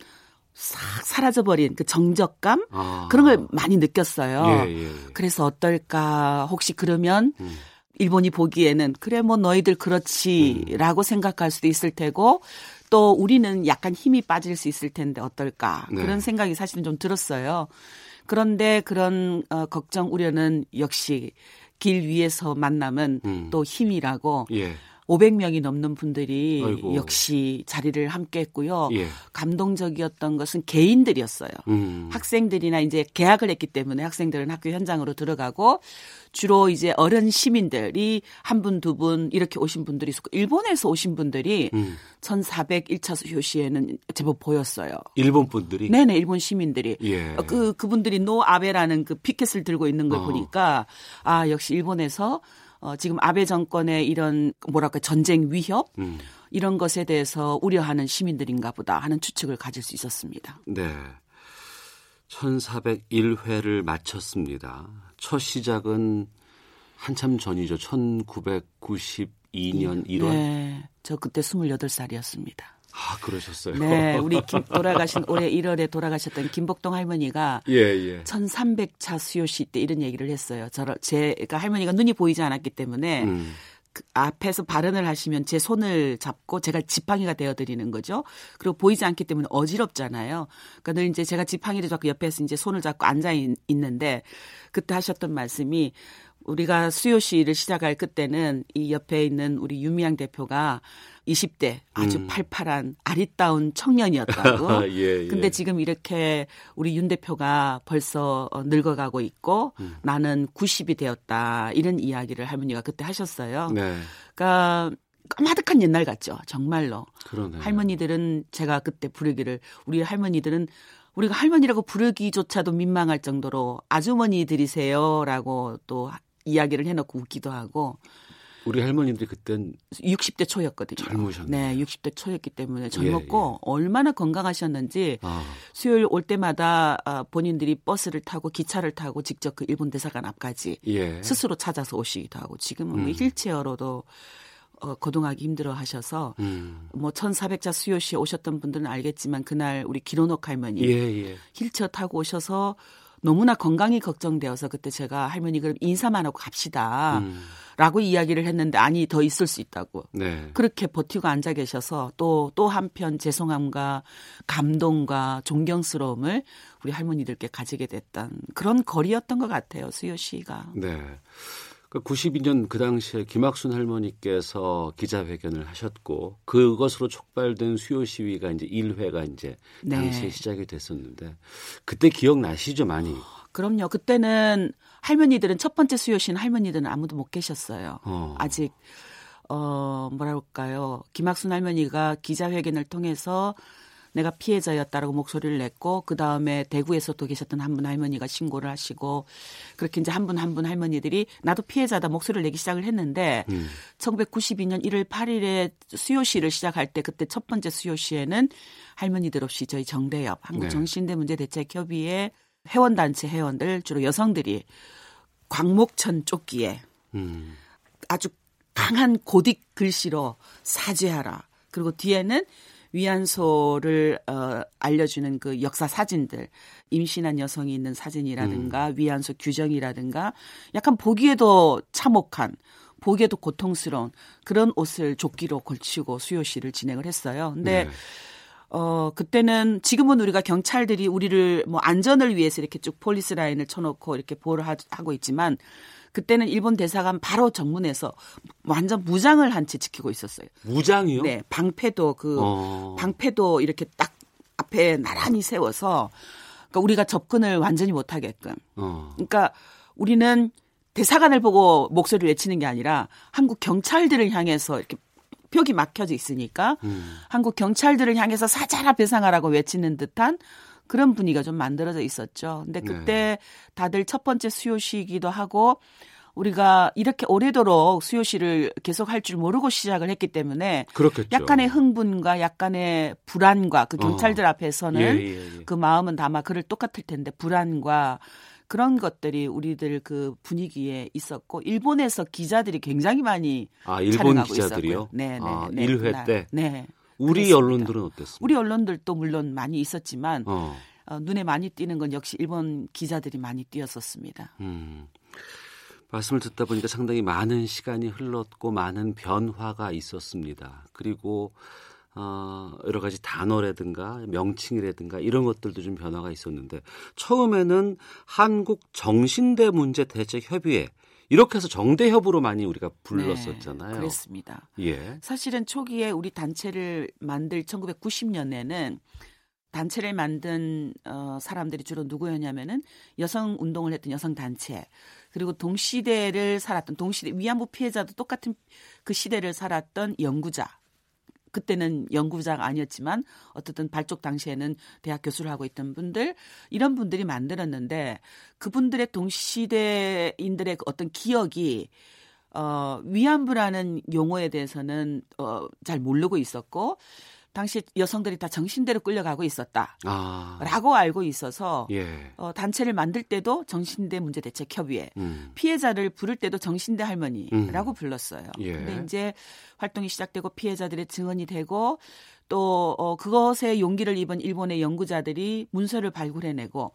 싹 사라져버린 그 정적감 아. 그런 걸 많이 느꼈어요. 예, 예, 예. 그래서 어떨까 혹시 그러면 음. 일본이 보기에는 그래 뭐 너희들 그렇지라고 음. 생각할 수도 있을 테고 또 우리는 약간 힘이 빠질 수 있을 텐데 어떨까 네. 그런 생각이 사실은 좀 들었어요. 그런데 그런 어, 걱정 우려는 역시 길 위에서 만남은 음. 또 힘이라고 예. 오백 명이 넘는 분들이 아이고. 역시 자리를 함께 했고요. 예. 감동적이었던 것은 개인들이었어요. 음. 학생들이나 이제 개학을 했기 때문에 학생들은 학교 현장으로 들어가고 주로 이제 어른 시민들이 한 분, 두 분 이렇게 오신 분들이 있었고 일본에서 오신 분들이 음. 천사백일 차 수요 시에는 제법 보였어요. 일본 분들이? 네네. 일본 시민들이. 예. 그, 그분들이 노 아베라는 그 피켓을 들고 있는 걸 어. 보니까 아 역시 일본에서 어, 지금 아베 정권의 이런 뭐랄까 전쟁 위협 음. 이런 것에 대해서 우려하는 시민들인가 보다 하는 추측을 가질 수 있었습니다. 네. 천사백일 회를 마쳤습니다. 첫 시작은 한참 전이죠. 천구백구십이 년 일월. 네. 저 그때 스물여덟 살이었습니다. 아, 그러셨어요? 네. 우리 김, 돌아가신, 올해 일월에 돌아가셨던 김복동 할머니가 예, 예. 천삼백 차 수요시 때 이런 얘기를 했어요. 저, 제가 할머니가 눈이 보이지 않았기 때문에 음. 그 앞에서 발언을 하시면 제 손을 잡고 제가 지팡이가 되어드리는 거죠. 그리고 보이지 않기 때문에 어지럽잖아요. 그러니까 늘 이제 제가 지팡이를 잡고 옆에서 이제 손을 잡고 앉아있는데 그때 하셨던 말씀이 우리가 수요 시위를 시작할 그때는 이 옆에 있는 우리 윤미향 대표가 이십 대 아주 음. 팔팔한 아리따운 청년이었다고. 예, 예. 근데 지금 이렇게 우리 윤 대표가 벌써 늙어가고 있고 음. 나는 구십이 되었다. 이런 이야기를 할머니가 그때 하셨어요. 네. 그러니까 까마득한 옛날 같죠. 정말로. 그러네. 할머니들은 제가 그때 부르기를 우리 할머니들은 우리가 할머니라고 부르기조차도 민망할 정도로 아주머니들이세요라고 또 이야기를 해놓고 웃기도 하고. 우리 할머님들이 그땐 육십 대 초였거든요. 젊으셨네. 네, 육십 대 초였기 때문에 젊었고 예, 예. 얼마나 건강하셨는지 아. 수요일 올 때마다 본인들이 버스를 타고 기차를 타고 직접 그 일본 대사관 앞까지 예. 스스로 찾아서 오시기도 하고 지금은 음. 뭐 휠체어로도 어, 거동하기 힘들어하셔서 음. 뭐 천사백 차 수요시에 오셨던 분들은 알겠지만 그날 우리 기로녹 할머니 예, 예. 휠체어 타고 오셔서 너무나 건강이 걱정되어서 그때 제가 할머니 그럼 인사만 하고 갑시다 음. 라고 이야기를 했는데 아니 더 있을 수 있다고 네. 그렇게 버티고 앉아 계셔서 또, 또 한편 죄송함과 감동과 존경스러움을 우리 할머니들께 가지게 됐던 그런 거리였던 것 같아요 수요시가. 네. 구십이 년 그 당시에 김학순 할머니께서 기자회견을 하셨고 그것으로 촉발된 수요 시위가 이제 일 회가 이제 네. 당시에 시작이 됐었는데 그때 기억나시죠 많이? 그럼요. 그때는 할머니들은 첫 번째 수요 시는 할머니들은 아무도 못 계셨어요. 어. 아직 어 뭐랄까요? 김학순 할머니가 기자회견을 통해서 내가 피해자였다라고 목소리를 냈고 그다음에 대구에서 또 계셨던 한 분 할머니가 신고를 하시고 그렇게 이제 한 분 한 분 할머니들이 나도 피해자다 목소리를 내기 시작을 했는데 음. 천구백구십이 년 일월 팔 일에 수요시를 시작할 때 그때 첫 번째 수요시에는 할머니들 없이 저희 정대협 한국정신대문제대책협의회 회원단체 회원들 주로 여성들이 광목천 조끼에 음. 아주 강한 고딕 글씨로 사죄하라 그리고 뒤에는 위안소를 어, 알려주는 그 역사 사진들, 임신한 여성이 있는 사진이라든가 음. 위안소 규정이라든가 약간 보기에도 참혹한, 보기에도 고통스러운 그런 옷을 조끼로 걸치고 수요시를 진행을 했어요. 근데 네. 어, 그때는 지금은 우리가 경찰들이 우리를 뭐 안전을 위해서 이렇게 쭉 폴리스 라인을 쳐놓고 이렇게 보호를 하고 있지만 그때는 일본 대사관 바로 정문에서 완전 무장을 한 채 지키고 있었어요. 무장이요? 네. 방패도 그 어. 방패도 이렇게 딱 앞에 나란히 세워서 그러니까 우리가 접근을 완전히 못하게끔. 어. 그러니까 우리는 대사관을 보고 목소리를 외치는 게 아니라 한국 경찰들을 향해서 이렇게 표기 막혀져 있으니까 음. 한국 경찰들을 향해서 사자라 배상하라고 외치는 듯한 그런 분위기가 좀 만들어져 있었죠. 근데 그때 네. 다들 첫 번째 수요시이기도 하고 우리가 이렇게 오래도록 수요시를 계속할 줄 모르고 시작을 했기 때문에 그렇겠죠. 약간의 흥분과 약간의 불안과 그 경찰들 어. 앞에서는 예, 예, 예. 그 마음은 아마 그럴 똑같을 텐데 불안과 그런 것들이 우리들 그 분위기에 있었고 일본에서 기자들이 굉장히 많이 아, 일본 기자들이요? 네, 네, 아, 네. 일 회 때. 네. 우리 그랬습니다. 언론들은 어땠습니까? 우리 언론들도 물론 많이 있었지만 어. 어, 눈에 많이 띄는 건 역시 일본 기자들이 많이 띄었었습니다. 음. 말씀을 듣다 보니까 상당히 많은 시간이 흘렀고 많은 변화가 있었습니다. 그리고 어, 여러 가지 단어라든가 명칭이라든가 이런 것들도 좀 변화가 있었는데 처음에는 한국 정신대 문제 대책 협의회 이렇게 해서 정대협으로 많이 우리가 불렀었잖아요. 네, 그렇습니다. 예. 사실은 초기에 우리 단체를 만들 천구백구십 년에는 단체를 만든 어, 사람들이 주로 누구였냐면은 여성 운동을 했던 여성 단체 그리고 동시대를 살았던 동시대 위안부 피해자도 똑같은 그 시대를 살았던 연구자. 그때는 연구자가 아니었지만 어쨌든 발족 당시에는 대학 교수를 하고 있던 분들 이런 분들이 만들었는데 그분들의 동시대인들의 어떤 기억이 어, 위안부라는 용어에 대해서는 어, 잘 모르고 있었고 당시 여성들이 다 정신대로 끌려가고 있었다라고 아. 알고 있어서 예. 어, 단체를 만들 때도 정신대 문제 대책 협의회 음. 피해자를 부를 때도 정신대 할머니라고 음. 불렀어요. 그런데 예. 이제 활동이 시작되고 피해자들의 증언이 되고 또 어, 그것에 용기를 입은 일본의 연구자들이 문서를 발굴해내고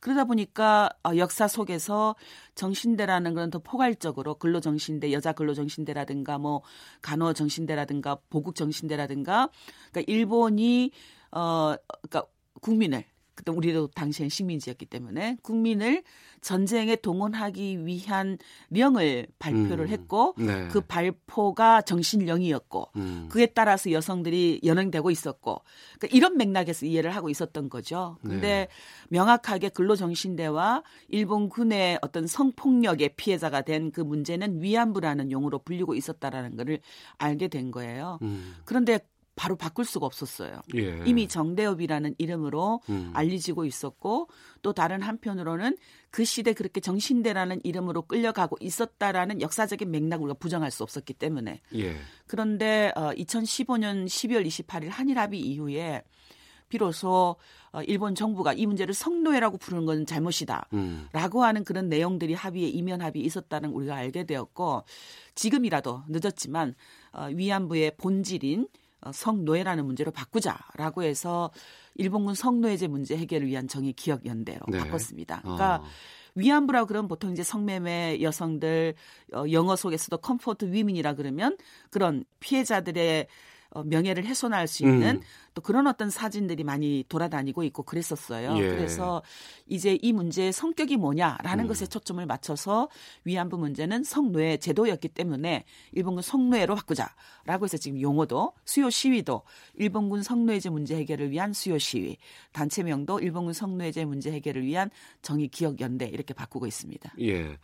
그러다 보니까 역사 속에서 정신대라는 건 더 포괄적으로 근로정신대, 여자근로정신대라든가 뭐 간호정신대라든가 보국정신대라든가 그러니까 일본이 어 그러니까 국민을 그때 우리도 당시엔 식민지였기 때문에 국민을 전쟁에 동원하기 위한 령을 발표를 음, 했고 네. 그 발표가 정신령이었고 음. 그에 따라서 여성들이 연행되고 있었고 그러니까 이런 맥락에서 이해를 하고 있었던 거죠. 그런데 네. 명확하게 근로정신대와 일본군의 어떤 성폭력의 피해자가 된 그 문제는 위안부라는 용어로 불리고 있었다라는 것을 알게 된 거예요. 음. 그런데 바로 바꿀 수가 없었어요. 예. 이미 정대협이라는 이름으로 음. 알려지고 있었고 또 다른 한편으로는 그 시대 그렇게 정신대라는 이름으로 끌려가고 있었다라는 역사적인 맥락을 우리가 부정할 수 없었기 때문에. 예. 그런데 어, 이천십오 년 십이월 이십팔일 한일합의 이후에 비로소 일본 정부가 이 문제를 성노예라고 부르는 건 잘못이다 음. 라고 하는 그런 내용들이 합의에 이면 합의에 있었다는 우리가 알게 되었고 지금이라도 늦었지만 어, 위안부의 본질인 성노예라는 문제로 바꾸자라고 해서 일본군 성노예제 문제 해결을 위한 정의기억연대로 네. 바꿨습니다. 그러니까 어. 위안부라고 그러면 보통 이제 성매매 여성들 영어 속에서도 컴포트 위민이라 그러면 그런 피해자들의 명예를 훼손할 수 있는 음. 또 그런 어떤 사진들이 많이 돌아다니고 있고 그랬었어요. 예. 그래서 이제 이 문제의 성격이 뭐냐라는 음. 것에 초점을 맞춰서 위안부 문제는 성노예 제도였기 때문에 일본군 성노예로 바꾸자라고 해서 지금 용어도 수요 시위도 일본군 성노예제 문제 해결을 위한 수요 시위 단체명도 일본군 성노예제 문제 해결을 위한 정의기억연대 이렇게 바꾸고 있습니다. 예.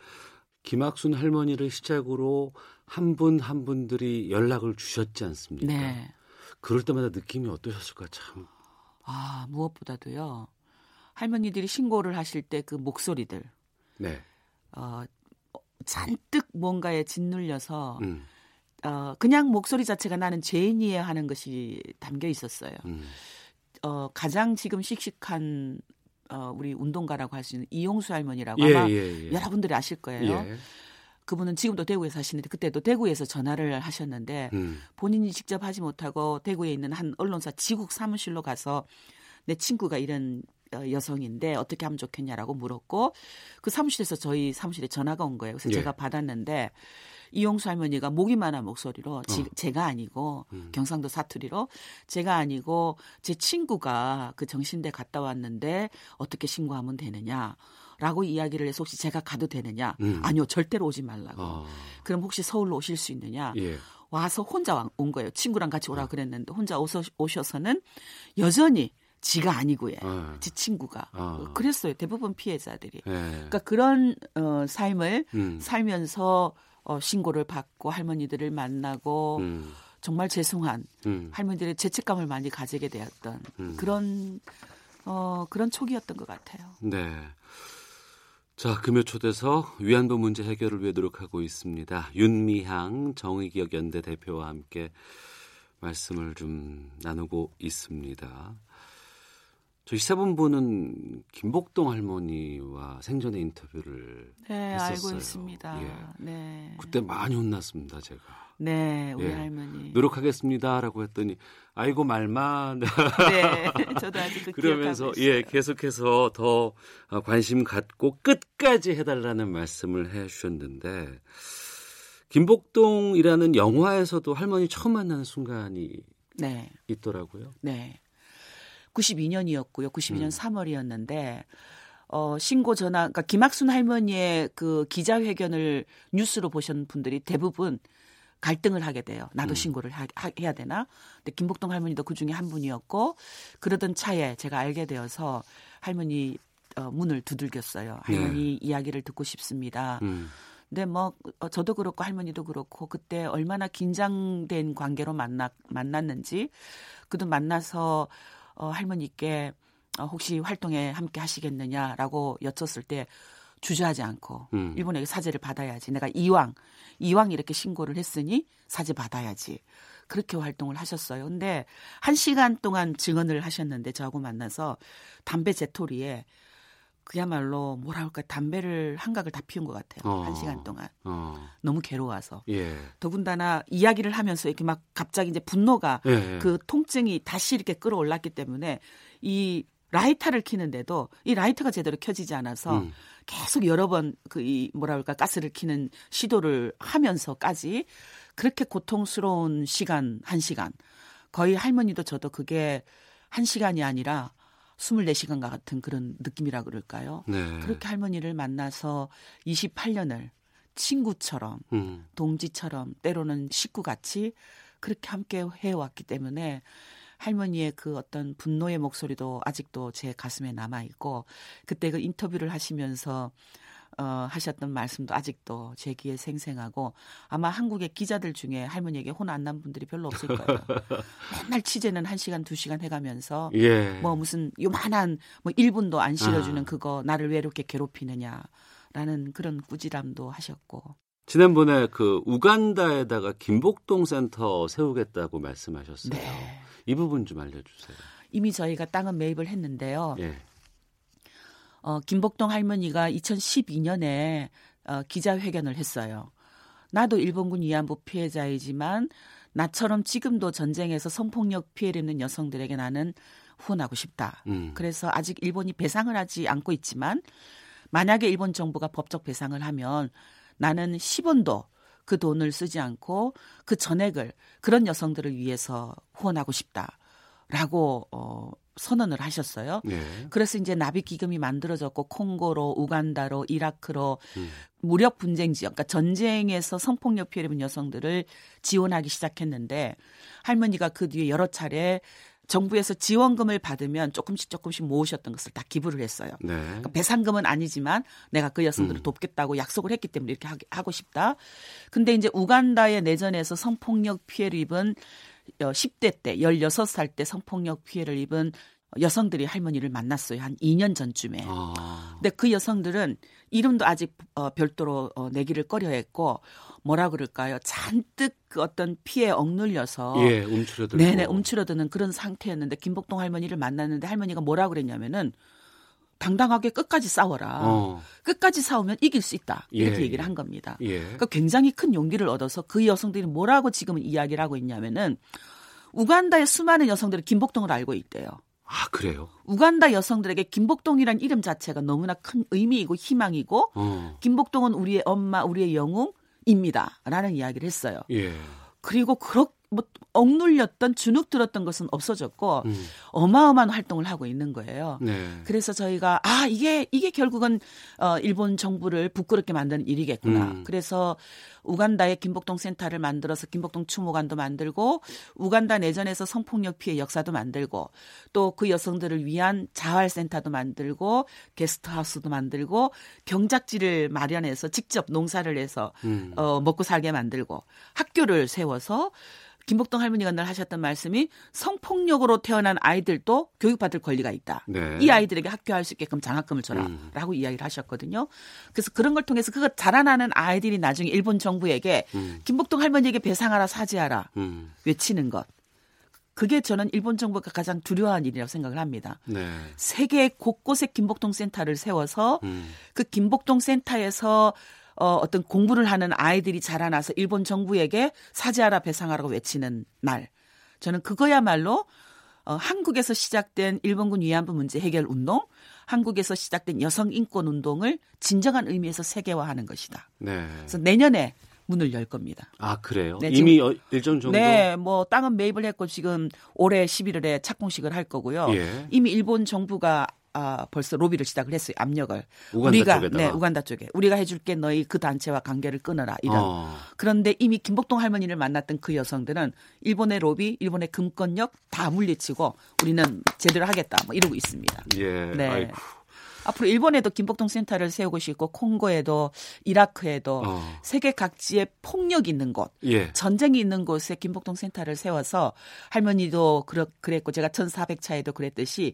김학순 할머니를 시작으로 한 분 한 분들이 연락을 주셨지 않습니까? 네. 그럴 때마다 느낌이 어떠셨을까 참. 아 무엇보다도요. 할머니들이 신고를 하실 때 그 목소리들. 네. 어, 잔뜩 뭔가에 짓눌려서 음. 어, 그냥 목소리 자체가 나는 죄인이야 하는 것이 담겨 있었어요. 음. 어, 가장 지금 씩씩한 어, 우리 운동가라고 할 수 있는 이용수 할머니라고 예, 아마 예, 예. 여러분들이 아실 거예요. 예. 그분은 지금도 대구에 사시는데 그때도 대구에서 전화를 하셨는데 음. 본인이 직접 하지 못하고 대구에 있는 한 언론사 지국 사무실로 가서 내 친구가 이런 여성인데 어떻게 하면 좋겠냐라고 물었고 그 사무실에서 저희 사무실에 전화가 온 거예요. 그래서 예. 제가 받았는데 이용수 할머니가 모기만한 목소리로 지, 어. 제가 아니고 음. 경상도 사투리로 제가 아니고 제 친구가 그 정신대 갔다 왔는데 어떻게 신고하면 되느냐라고 이야기를 해서 혹시 제가 가도 되느냐. 음. 아니요. 절대로 오지 말라고. 어. 그럼 혹시 서울로 오실 수 있느냐. 예. 와서 혼자 온 거예요. 친구랑 같이 오라 그랬는데 혼자 오서, 오셔서는 여전히 지가 아니고요. 어. 지 친구가. 어. 그랬어요. 대부분 피해자들이. 예. 그러니까 그런 어, 삶을 음. 살면서 어, 신고를 받고 할머니들을 만나고 음. 정말 죄송한 음. 할머니들의 죄책감을 많이 가지게 되었던 음. 그런 어, 그런 초기였던 것 같아요. 네. 자, 금요초대서 위안부 문제 해결을 위해 노력하고 있습니다. 윤미향 정의기억연대 대표와 함께 말씀을 좀 나누고 있습니다. 저희 시사본부는 김복동 할머니와 생전에 인터뷰를 네, 했었어요. 네, 알고 있습니다. 예. 네. 그때 많이 혼났습니다, 제가. 네, 우리 예. 할머니. 노력하겠습니다라고 했더니 아이고 말만. 네, 저도 아직도 그러면서 예, 계속해서 더 관심 갖고 끝까지 해달라는 말씀을 해주셨는데 김복동이라는 영화에서도 할머니 처음 만나는 순간이 네. 있더라고요. 네. 구십이 년이었고요. 구십이 년 음. 삼월이었는데 어, 신고 전화, 그러니까 김학순 할머니의 그 기자회견을 뉴스로 보신 분들이 대부분 갈등을 하게 돼요. 나도 음. 신고를 하, 하, 해야 되나? 근데 김복동 할머니도 그 중에 한 분이었고 그러던 차에 제가 알게 되어서 할머니 어, 문을 두들겼어요. 할머니 네. 이야기를 듣고 싶습니다. 음. 근데 뭐 저도 그렇고 할머니도 그렇고 그때 얼마나 긴장된 관계로 만나, 만났는지 그도 만나서 어, 할머니께 어, 혹시 활동에 함께 하시겠느냐라고 여쭸을 때 주저하지 않고 음. 일본에게 사죄를 받아야지. 내가 이왕 이왕 이렇게 신고를 했으니 사죄 받아야지. 그렇게 활동을 하셨어요. 근데 한 시간 동안 증언을 하셨는데 저하고 만나서 담배 재토리에 그야말로 뭐라 할까 담배를 한각을 다 피운 것 같아요. 어. 한 시간 동안 어. 너무 괴로워서 예. 더군다나 이야기를 하면서 이렇게 막 갑자기 이제 분노가 예. 그 통증이 다시 이렇게 끌어올랐기 때문에 이 라이터를 켜는데도 이 라이터가 제대로 켜지지 않아서 음. 계속 여러 번 그 이 뭐라 할까 가스를 켜는 시도를 하면서까지 그렇게 고통스러운 시간 한 시간 거의 할머니도 저도 그게 한 시간이 아니라 이십사 시간과 같은 그런 느낌이라 그럴까요? 네. 그렇게 할머니를 만나서 이십팔 년을 친구처럼 음. 동지처럼 때로는 식구같이 그렇게 함께 해왔기 때문에 할머니의 그 어떤 분노의 목소리도 아직도 제 가슴에 남아있고 그때 그 인터뷰를 하시면서 어, 하셨던 말씀도 아직도 제 귀에 생생하고 아마 한국의 기자들 중에 할머니에게 혼 안 난 분들이 별로 없을 거예요. 맨날 취재는 한 시간, 두 시간 해가면서 예. 뭐 무슨 요만한 뭐 일 분도 안 실어주는 아. 그거 나를 왜 이렇게 괴롭히느냐라는 그런 꾸지람도 하셨고. 지난번에 그 우간다에다가 김복동 센터 세우겠다고 말씀하셨어요. 네. 이 부분 좀 알려주세요. 이미 저희가 땅은 매입을 했는데요. 예. 어, 김복동 할머니가 이천십이 년에 어, 기자회견을 했어요. 나도 일본군 위안부 피해자이지만 나처럼 지금도 전쟁에서 성폭력 피해를 입는 여성들에게 나는 후원하고 싶다. 음. 그래서 아직 일본이 배상을 하지 않고 있지만 만약에 일본 정부가 법적 배상을 하면 나는 십 원도 그 돈을 쓰지 않고 그 전액을 그런 여성들을 위해서 후원하고 싶다라고 어, 선언을 하셨어요. 네. 그래서 이제 나비기금이 만들어졌고 콩고로, 우간다로, 이라크로 음. 무력 분쟁 지역, 그러니까 전쟁에서 성폭력 피해를 입은 여성들을 지원하기 시작했는데 할머니가 그 뒤에 여러 차례 정부에서 지원금을 받으면 조금씩 조금씩 모으셨던 것을 다 기부를 했어요. 네. 그러니까 배상금은 아니지만 내가 그 여성들을 음. 돕겠다고 약속을 했기 때문에 이렇게 하고 싶다. 근데 이제 우간다의 내전에서 성폭력 피해를 입은 십 대 때 열여섯 살 때 성폭력 피해를 입은 여성들이 할머니를 만났어요. 한 이 년 전쯤에. 아. 근데 그 여성들은 이름도 아직 어, 별도로 어, 내기를 꺼려했고 뭐라 그럴까요? 잔뜩 그 어떤 피해에 억눌려서 예, 움츠러들고. 네네 움츠러드는 그런 상태였는데 김복동 할머니를 만났는데 할머니가 뭐라 그랬냐면은 당당하게 끝까지 싸워라. 어. 끝까지 싸우면 이길 수 있다. 이렇게 예. 얘기를 한 겁니다. 예. 그러니까 굉장히 큰 용기를 얻어서 그 여성들이 뭐라고 지금은 이야기를 하고 있냐면은 우간다의 수많은 여성들이 김복동을 알고 있대요. 아, 그래요? 우간다 여성들에게 김복동이란 이름 자체가 너무나 큰 의미이고 희망이고 어. 김복동은 우리의 엄마, 우리의 영웅입니다. 라는 이야기를 했어요. 예. 그리고 그렇게 뭐 억눌렸던 주눅 들었던 것은 없어졌고 음. 어마어마한 활동을 하고 있는 거예요. 네. 그래서 저희가 아 이게 이게 결국은 어, 일본 정부를 부끄럽게 만드는 일이겠구나. 음. 그래서 우간다에 김복동 센터를 만들어서 김복동 추모관도 만들고 우간다 내전에서 성폭력 피해 역사도 만들고 또 그 여성들을 위한 자활센터도 만들고 게스트하우스도 만들고 경작지를 마련해서 직접 농사를 해서 음. 어, 먹고 살게 만들고 학교를 세워서 김복동 할머니가 늘 하셨던 말씀이 성폭력으로 태어난 아이들도 교육받을 권리가 있다. 네. 이 아이들에게 학교할 수 있게끔 장학금을 줘라 음. 라고 이야기를 하셨거든요. 그래서 그런 걸 통해서 그거 자라나는 아이들이 나중에 일본 정부에게 음. 김복동 할머니에게 배상하라 사죄하라 음. 외치는 것. 그게 저는 일본 정부가 가장 두려워한 일이라고 생각을 합니다. 네. 세계 곳곳에 김복동 센터를 세워서 음. 그 김복동 센터에서 어, 어떤 공부를 하는 아이들이 자라나서 일본 정부에게 사죄하라 배상하라고 외치는 날. 저는 그거야말로 어, 한국에서 시작된 일본군 위안부 문제 해결 운동, 한국에서 시작된 여성 인권 운동을 진정한 의미에서 세계화하는 것이다. 네. 그래서 내년에 문을 열 겁니다. 아, 그래요? 네, 이미 지금, 일정 정도? 네, 뭐 땅은 매입을 했고 지금 올해 십일월에 착공식을 할 거고요. 예. 이미 일본 정부가 아, 벌써 로비를 시작을 했어요. 압력을. 우간다 우리가, 쪽에다가. 네, 우간다 쪽에. 우리가 해줄게 너희 그 단체와 관계를 끊어라. 이런. 어. 그런데 이미 김복동 할머니를 만났던 그 여성들은 일본의 로비, 일본의 금권력 다 물리치고 우리는 제대로 하겠다. 뭐 이러고 있습니다. 예. 네. 아이쿠. 앞으로 일본에도 김복동 센터를 세우고 싶고 콩고에도 이라크에도 어. 세계 각지에 폭력이 있는 곳, 예. 전쟁이 있는 곳에 김복동 센터를 세워서 할머니도 그렇, 그랬고 제가 천사백 차에도 그랬듯이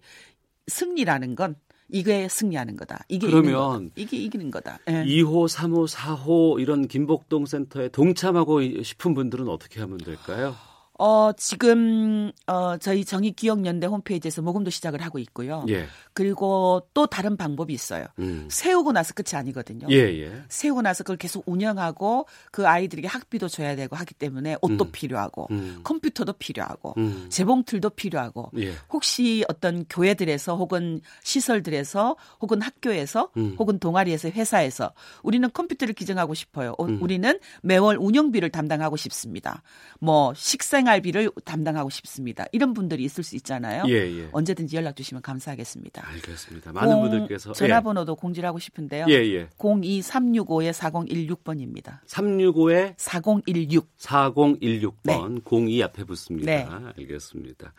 승리라는 건 이게 승리하는 거다. 이게 그러면 이기는 거다. 이게 이기는 거다. 예. 이호, 삼호, 사호 이런 김복동 센터에 동참하고 싶은 분들은 어떻게 하면 될까요? 어, 지금 어, 저희 정의기억연대 홈페이지에서 모금도 시작을 하고 있고요. 예. 그리고 또 다른 방법이 있어요. 음. 세우고 나서 끝이 아니거든요. 예, 예. 세우고 나서 그걸 계속 운영하고 그 아이들에게 학비도 줘야 되고 하기 때문에 옷도 음. 필요하고 음. 컴퓨터도 필요하고 음. 재봉틀도 필요하고 예. 혹시 어떤 교회들에서 혹은 시설들에서 혹은 학교에서 음. 혹은 동아리에서 회사에서 우리는 컴퓨터를 기증하고 싶어요. 음. 우리는 매월 운영비를 담당하고 싶습니다. 뭐 식생 생활비를 담당하고 싶습니다. 이런 분들이 있을 수 있잖아요. 예, 예. 언제든지 연락 주시면 감사하겠습니다. 알겠습니다. 많은 공, 분들께서. 전화번호도 예. 공지하고 싶은데요. 예, 예. 공이삼육오 사공일육 번입니다. 삼육오 사공일육. 사공일육 번. 네. 공이 앞에 붙습니다. 네. 알겠습니다.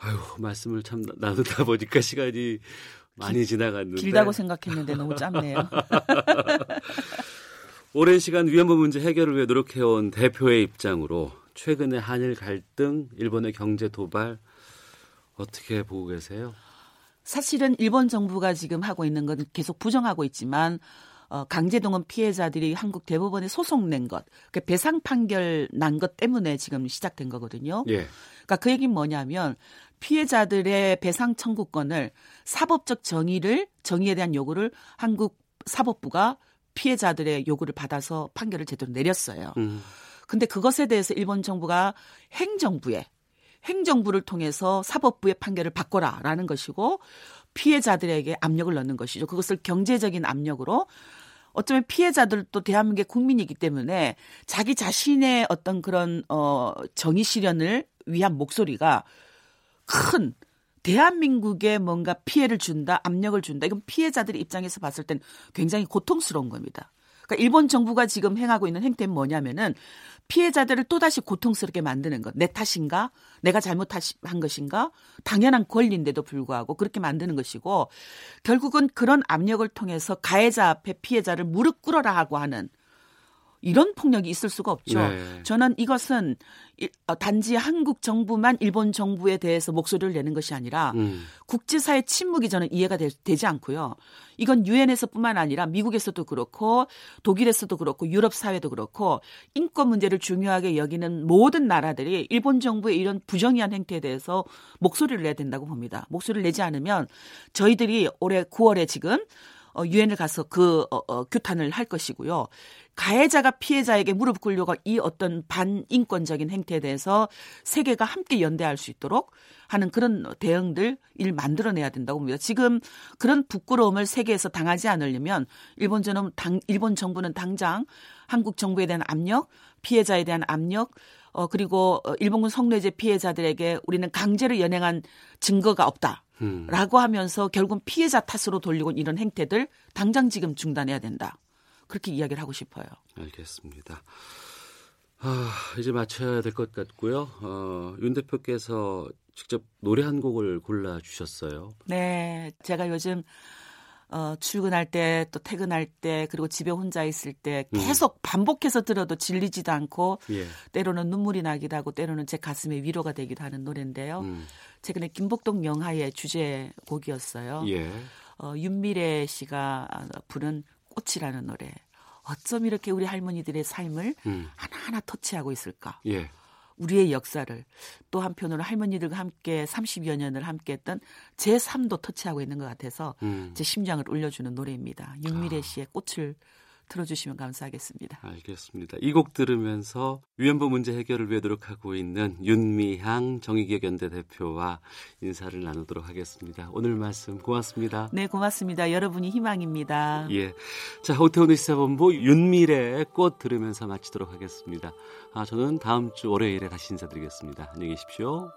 아유, 말씀을 참 나누다 보니까 시간이 많이 기, 지나갔는데. 길다고 생각했는데 너무 짧네요. 오랜 시간 위안부 문제 해결을 위해 노력해온 대표의 입장으로 최근의 한일 갈등, 일본의 경제 도발 어떻게 보고 계세요? 사실은 일본 정부가 지금 하고 있는 건 계속 부정하고 있지만 어, 강제동원 피해자들이 한국 대법원에 소송 낸 것, 그 배상 판결 난 것 때문에 지금 시작된 거거든요. 예. 그러니까 그 얘기는 뭐냐면 피해자들의 배상 청구권을 사법적 정의를 정의에 대한 요구를 한국 사법부가 피해자들의 요구를 받아서 판결을 제대로 내렸어요. 음. 근데 그것에 대해서 일본 정부가 행정부에 행정부를 통해서 사법부의 판결을 바꿔라라는 것이고 피해자들에게 압력을 넣는 것이죠. 그것을 경제적인 압력으로 어쩌면 피해자들도 대한민국의 국민이기 때문에 자기 자신의 어떤 그런 어 정의 실현을 위한 목소리가 큰 대한민국에 뭔가 피해를 준다, 압력을 준다. 이건 피해자들의 입장에서 봤을 땐 굉장히 고통스러운 겁니다. 그러니까 일본 정부가 지금 행하고 있는 행태는 뭐냐면은 피해자들을 또다시 고통스럽게 만드는 것. 내 탓인가? 내가 잘못한 것인가? 당연한 권리인데도 불구하고 그렇게 만드는 것이고 결국은 그런 압력을 통해서 가해자 앞에 피해자를 무릎 꿇어라 하고 하는 이런 폭력이 있을 수가 없죠. 네. 저는 이것은 단지 한국 정부만 일본 정부에 대해서 목소리를 내는 것이 아니라 음. 국제사회 침묵이 저는 이해가 되, 되지 않고요. 이건 유엔에서뿐만 아니라 미국에서도 그렇고 독일에서도 그렇고 유럽 사회도 그렇고 인권 문제를 중요하게 여기는 모든 나라들이 일본 정부의 이런 부정의한 행태에 대해서 목소리를 내야 된다고 봅니다. 목소리를 내지 않으면 저희들이 올해 구월에 지금 유엔을 가서 그 어, 어, 규탄을 할 것이고요. 가해자가 피해자에게 무릎 꿇려고 이 어떤 반인권적인 행태에 대해서 세계가 함께 연대할 수 있도록 하는 그런 대응들을 만들어내야 된다고 봅니다. 지금 그런 부끄러움을 세계에서 당하지 않으려면 일본 정부는, 당, 일본 정부는 당장 한국 정부에 대한 압력, 피해자에 대한 압력, 어, 그리고 일본군 성매매 피해자들에게 우리는 강제로 연행한 증거가 없다. 음. 라고 하면서 결국은 피해자 탓으로 돌리고 이런 행태들 당장 지금 중단해야 된다. 그렇게 이야기를 하고 싶어요. 알겠습니다. 아, 이제 마쳐야 될 것 같고요. 어, 윤 대표께서 직접 노래 한 곡을 골라주셨어요. 네. 제가 요즘 어, 출근할 때 또 퇴근할 때 그리고 집에 혼자 있을 때 계속 음. 반복해서 들어도 질리지도 않고 예. 때로는 눈물이 나기도 하고 때로는 제 가슴에 위로가 되기도 하는 노래인데요. 음. 최근에 김복동 영화의 주제곡이었어요. 예. 어, 윤미래 씨가 부른 꽃이라는 노래. 어쩜 이렇게 우리 할머니들의 삶을 음. 하나하나 터치하고 있을까. 예. 우리의 역사를 또 한편으로 할머니들과 함께 삼십여 년을 함께했던 제 삶도 터치하고 있는 것 같아서 음. 제 심장을 울려주는 노래입니다. 윤미래 아. 씨의 꽃을 들어주시면 감사하겠습니다. 알겠습니다. 이 곡 들으면서 위안부 문제 해결을 위해 노력하고 있는 윤미향 정의기억연대 대표와 인사를 나누도록 하겠습니다. 오늘 말씀 고맙습니다. 네, 고맙습니다. 여러분이 희망입니다. 예, 자 오태훈의 시사본부 윤미래 꽃 들으면서 마치도록 하겠습니다. 아, 저는 다음 주 월요일에 다시 인사드리겠습니다. 안녕히 계십시오.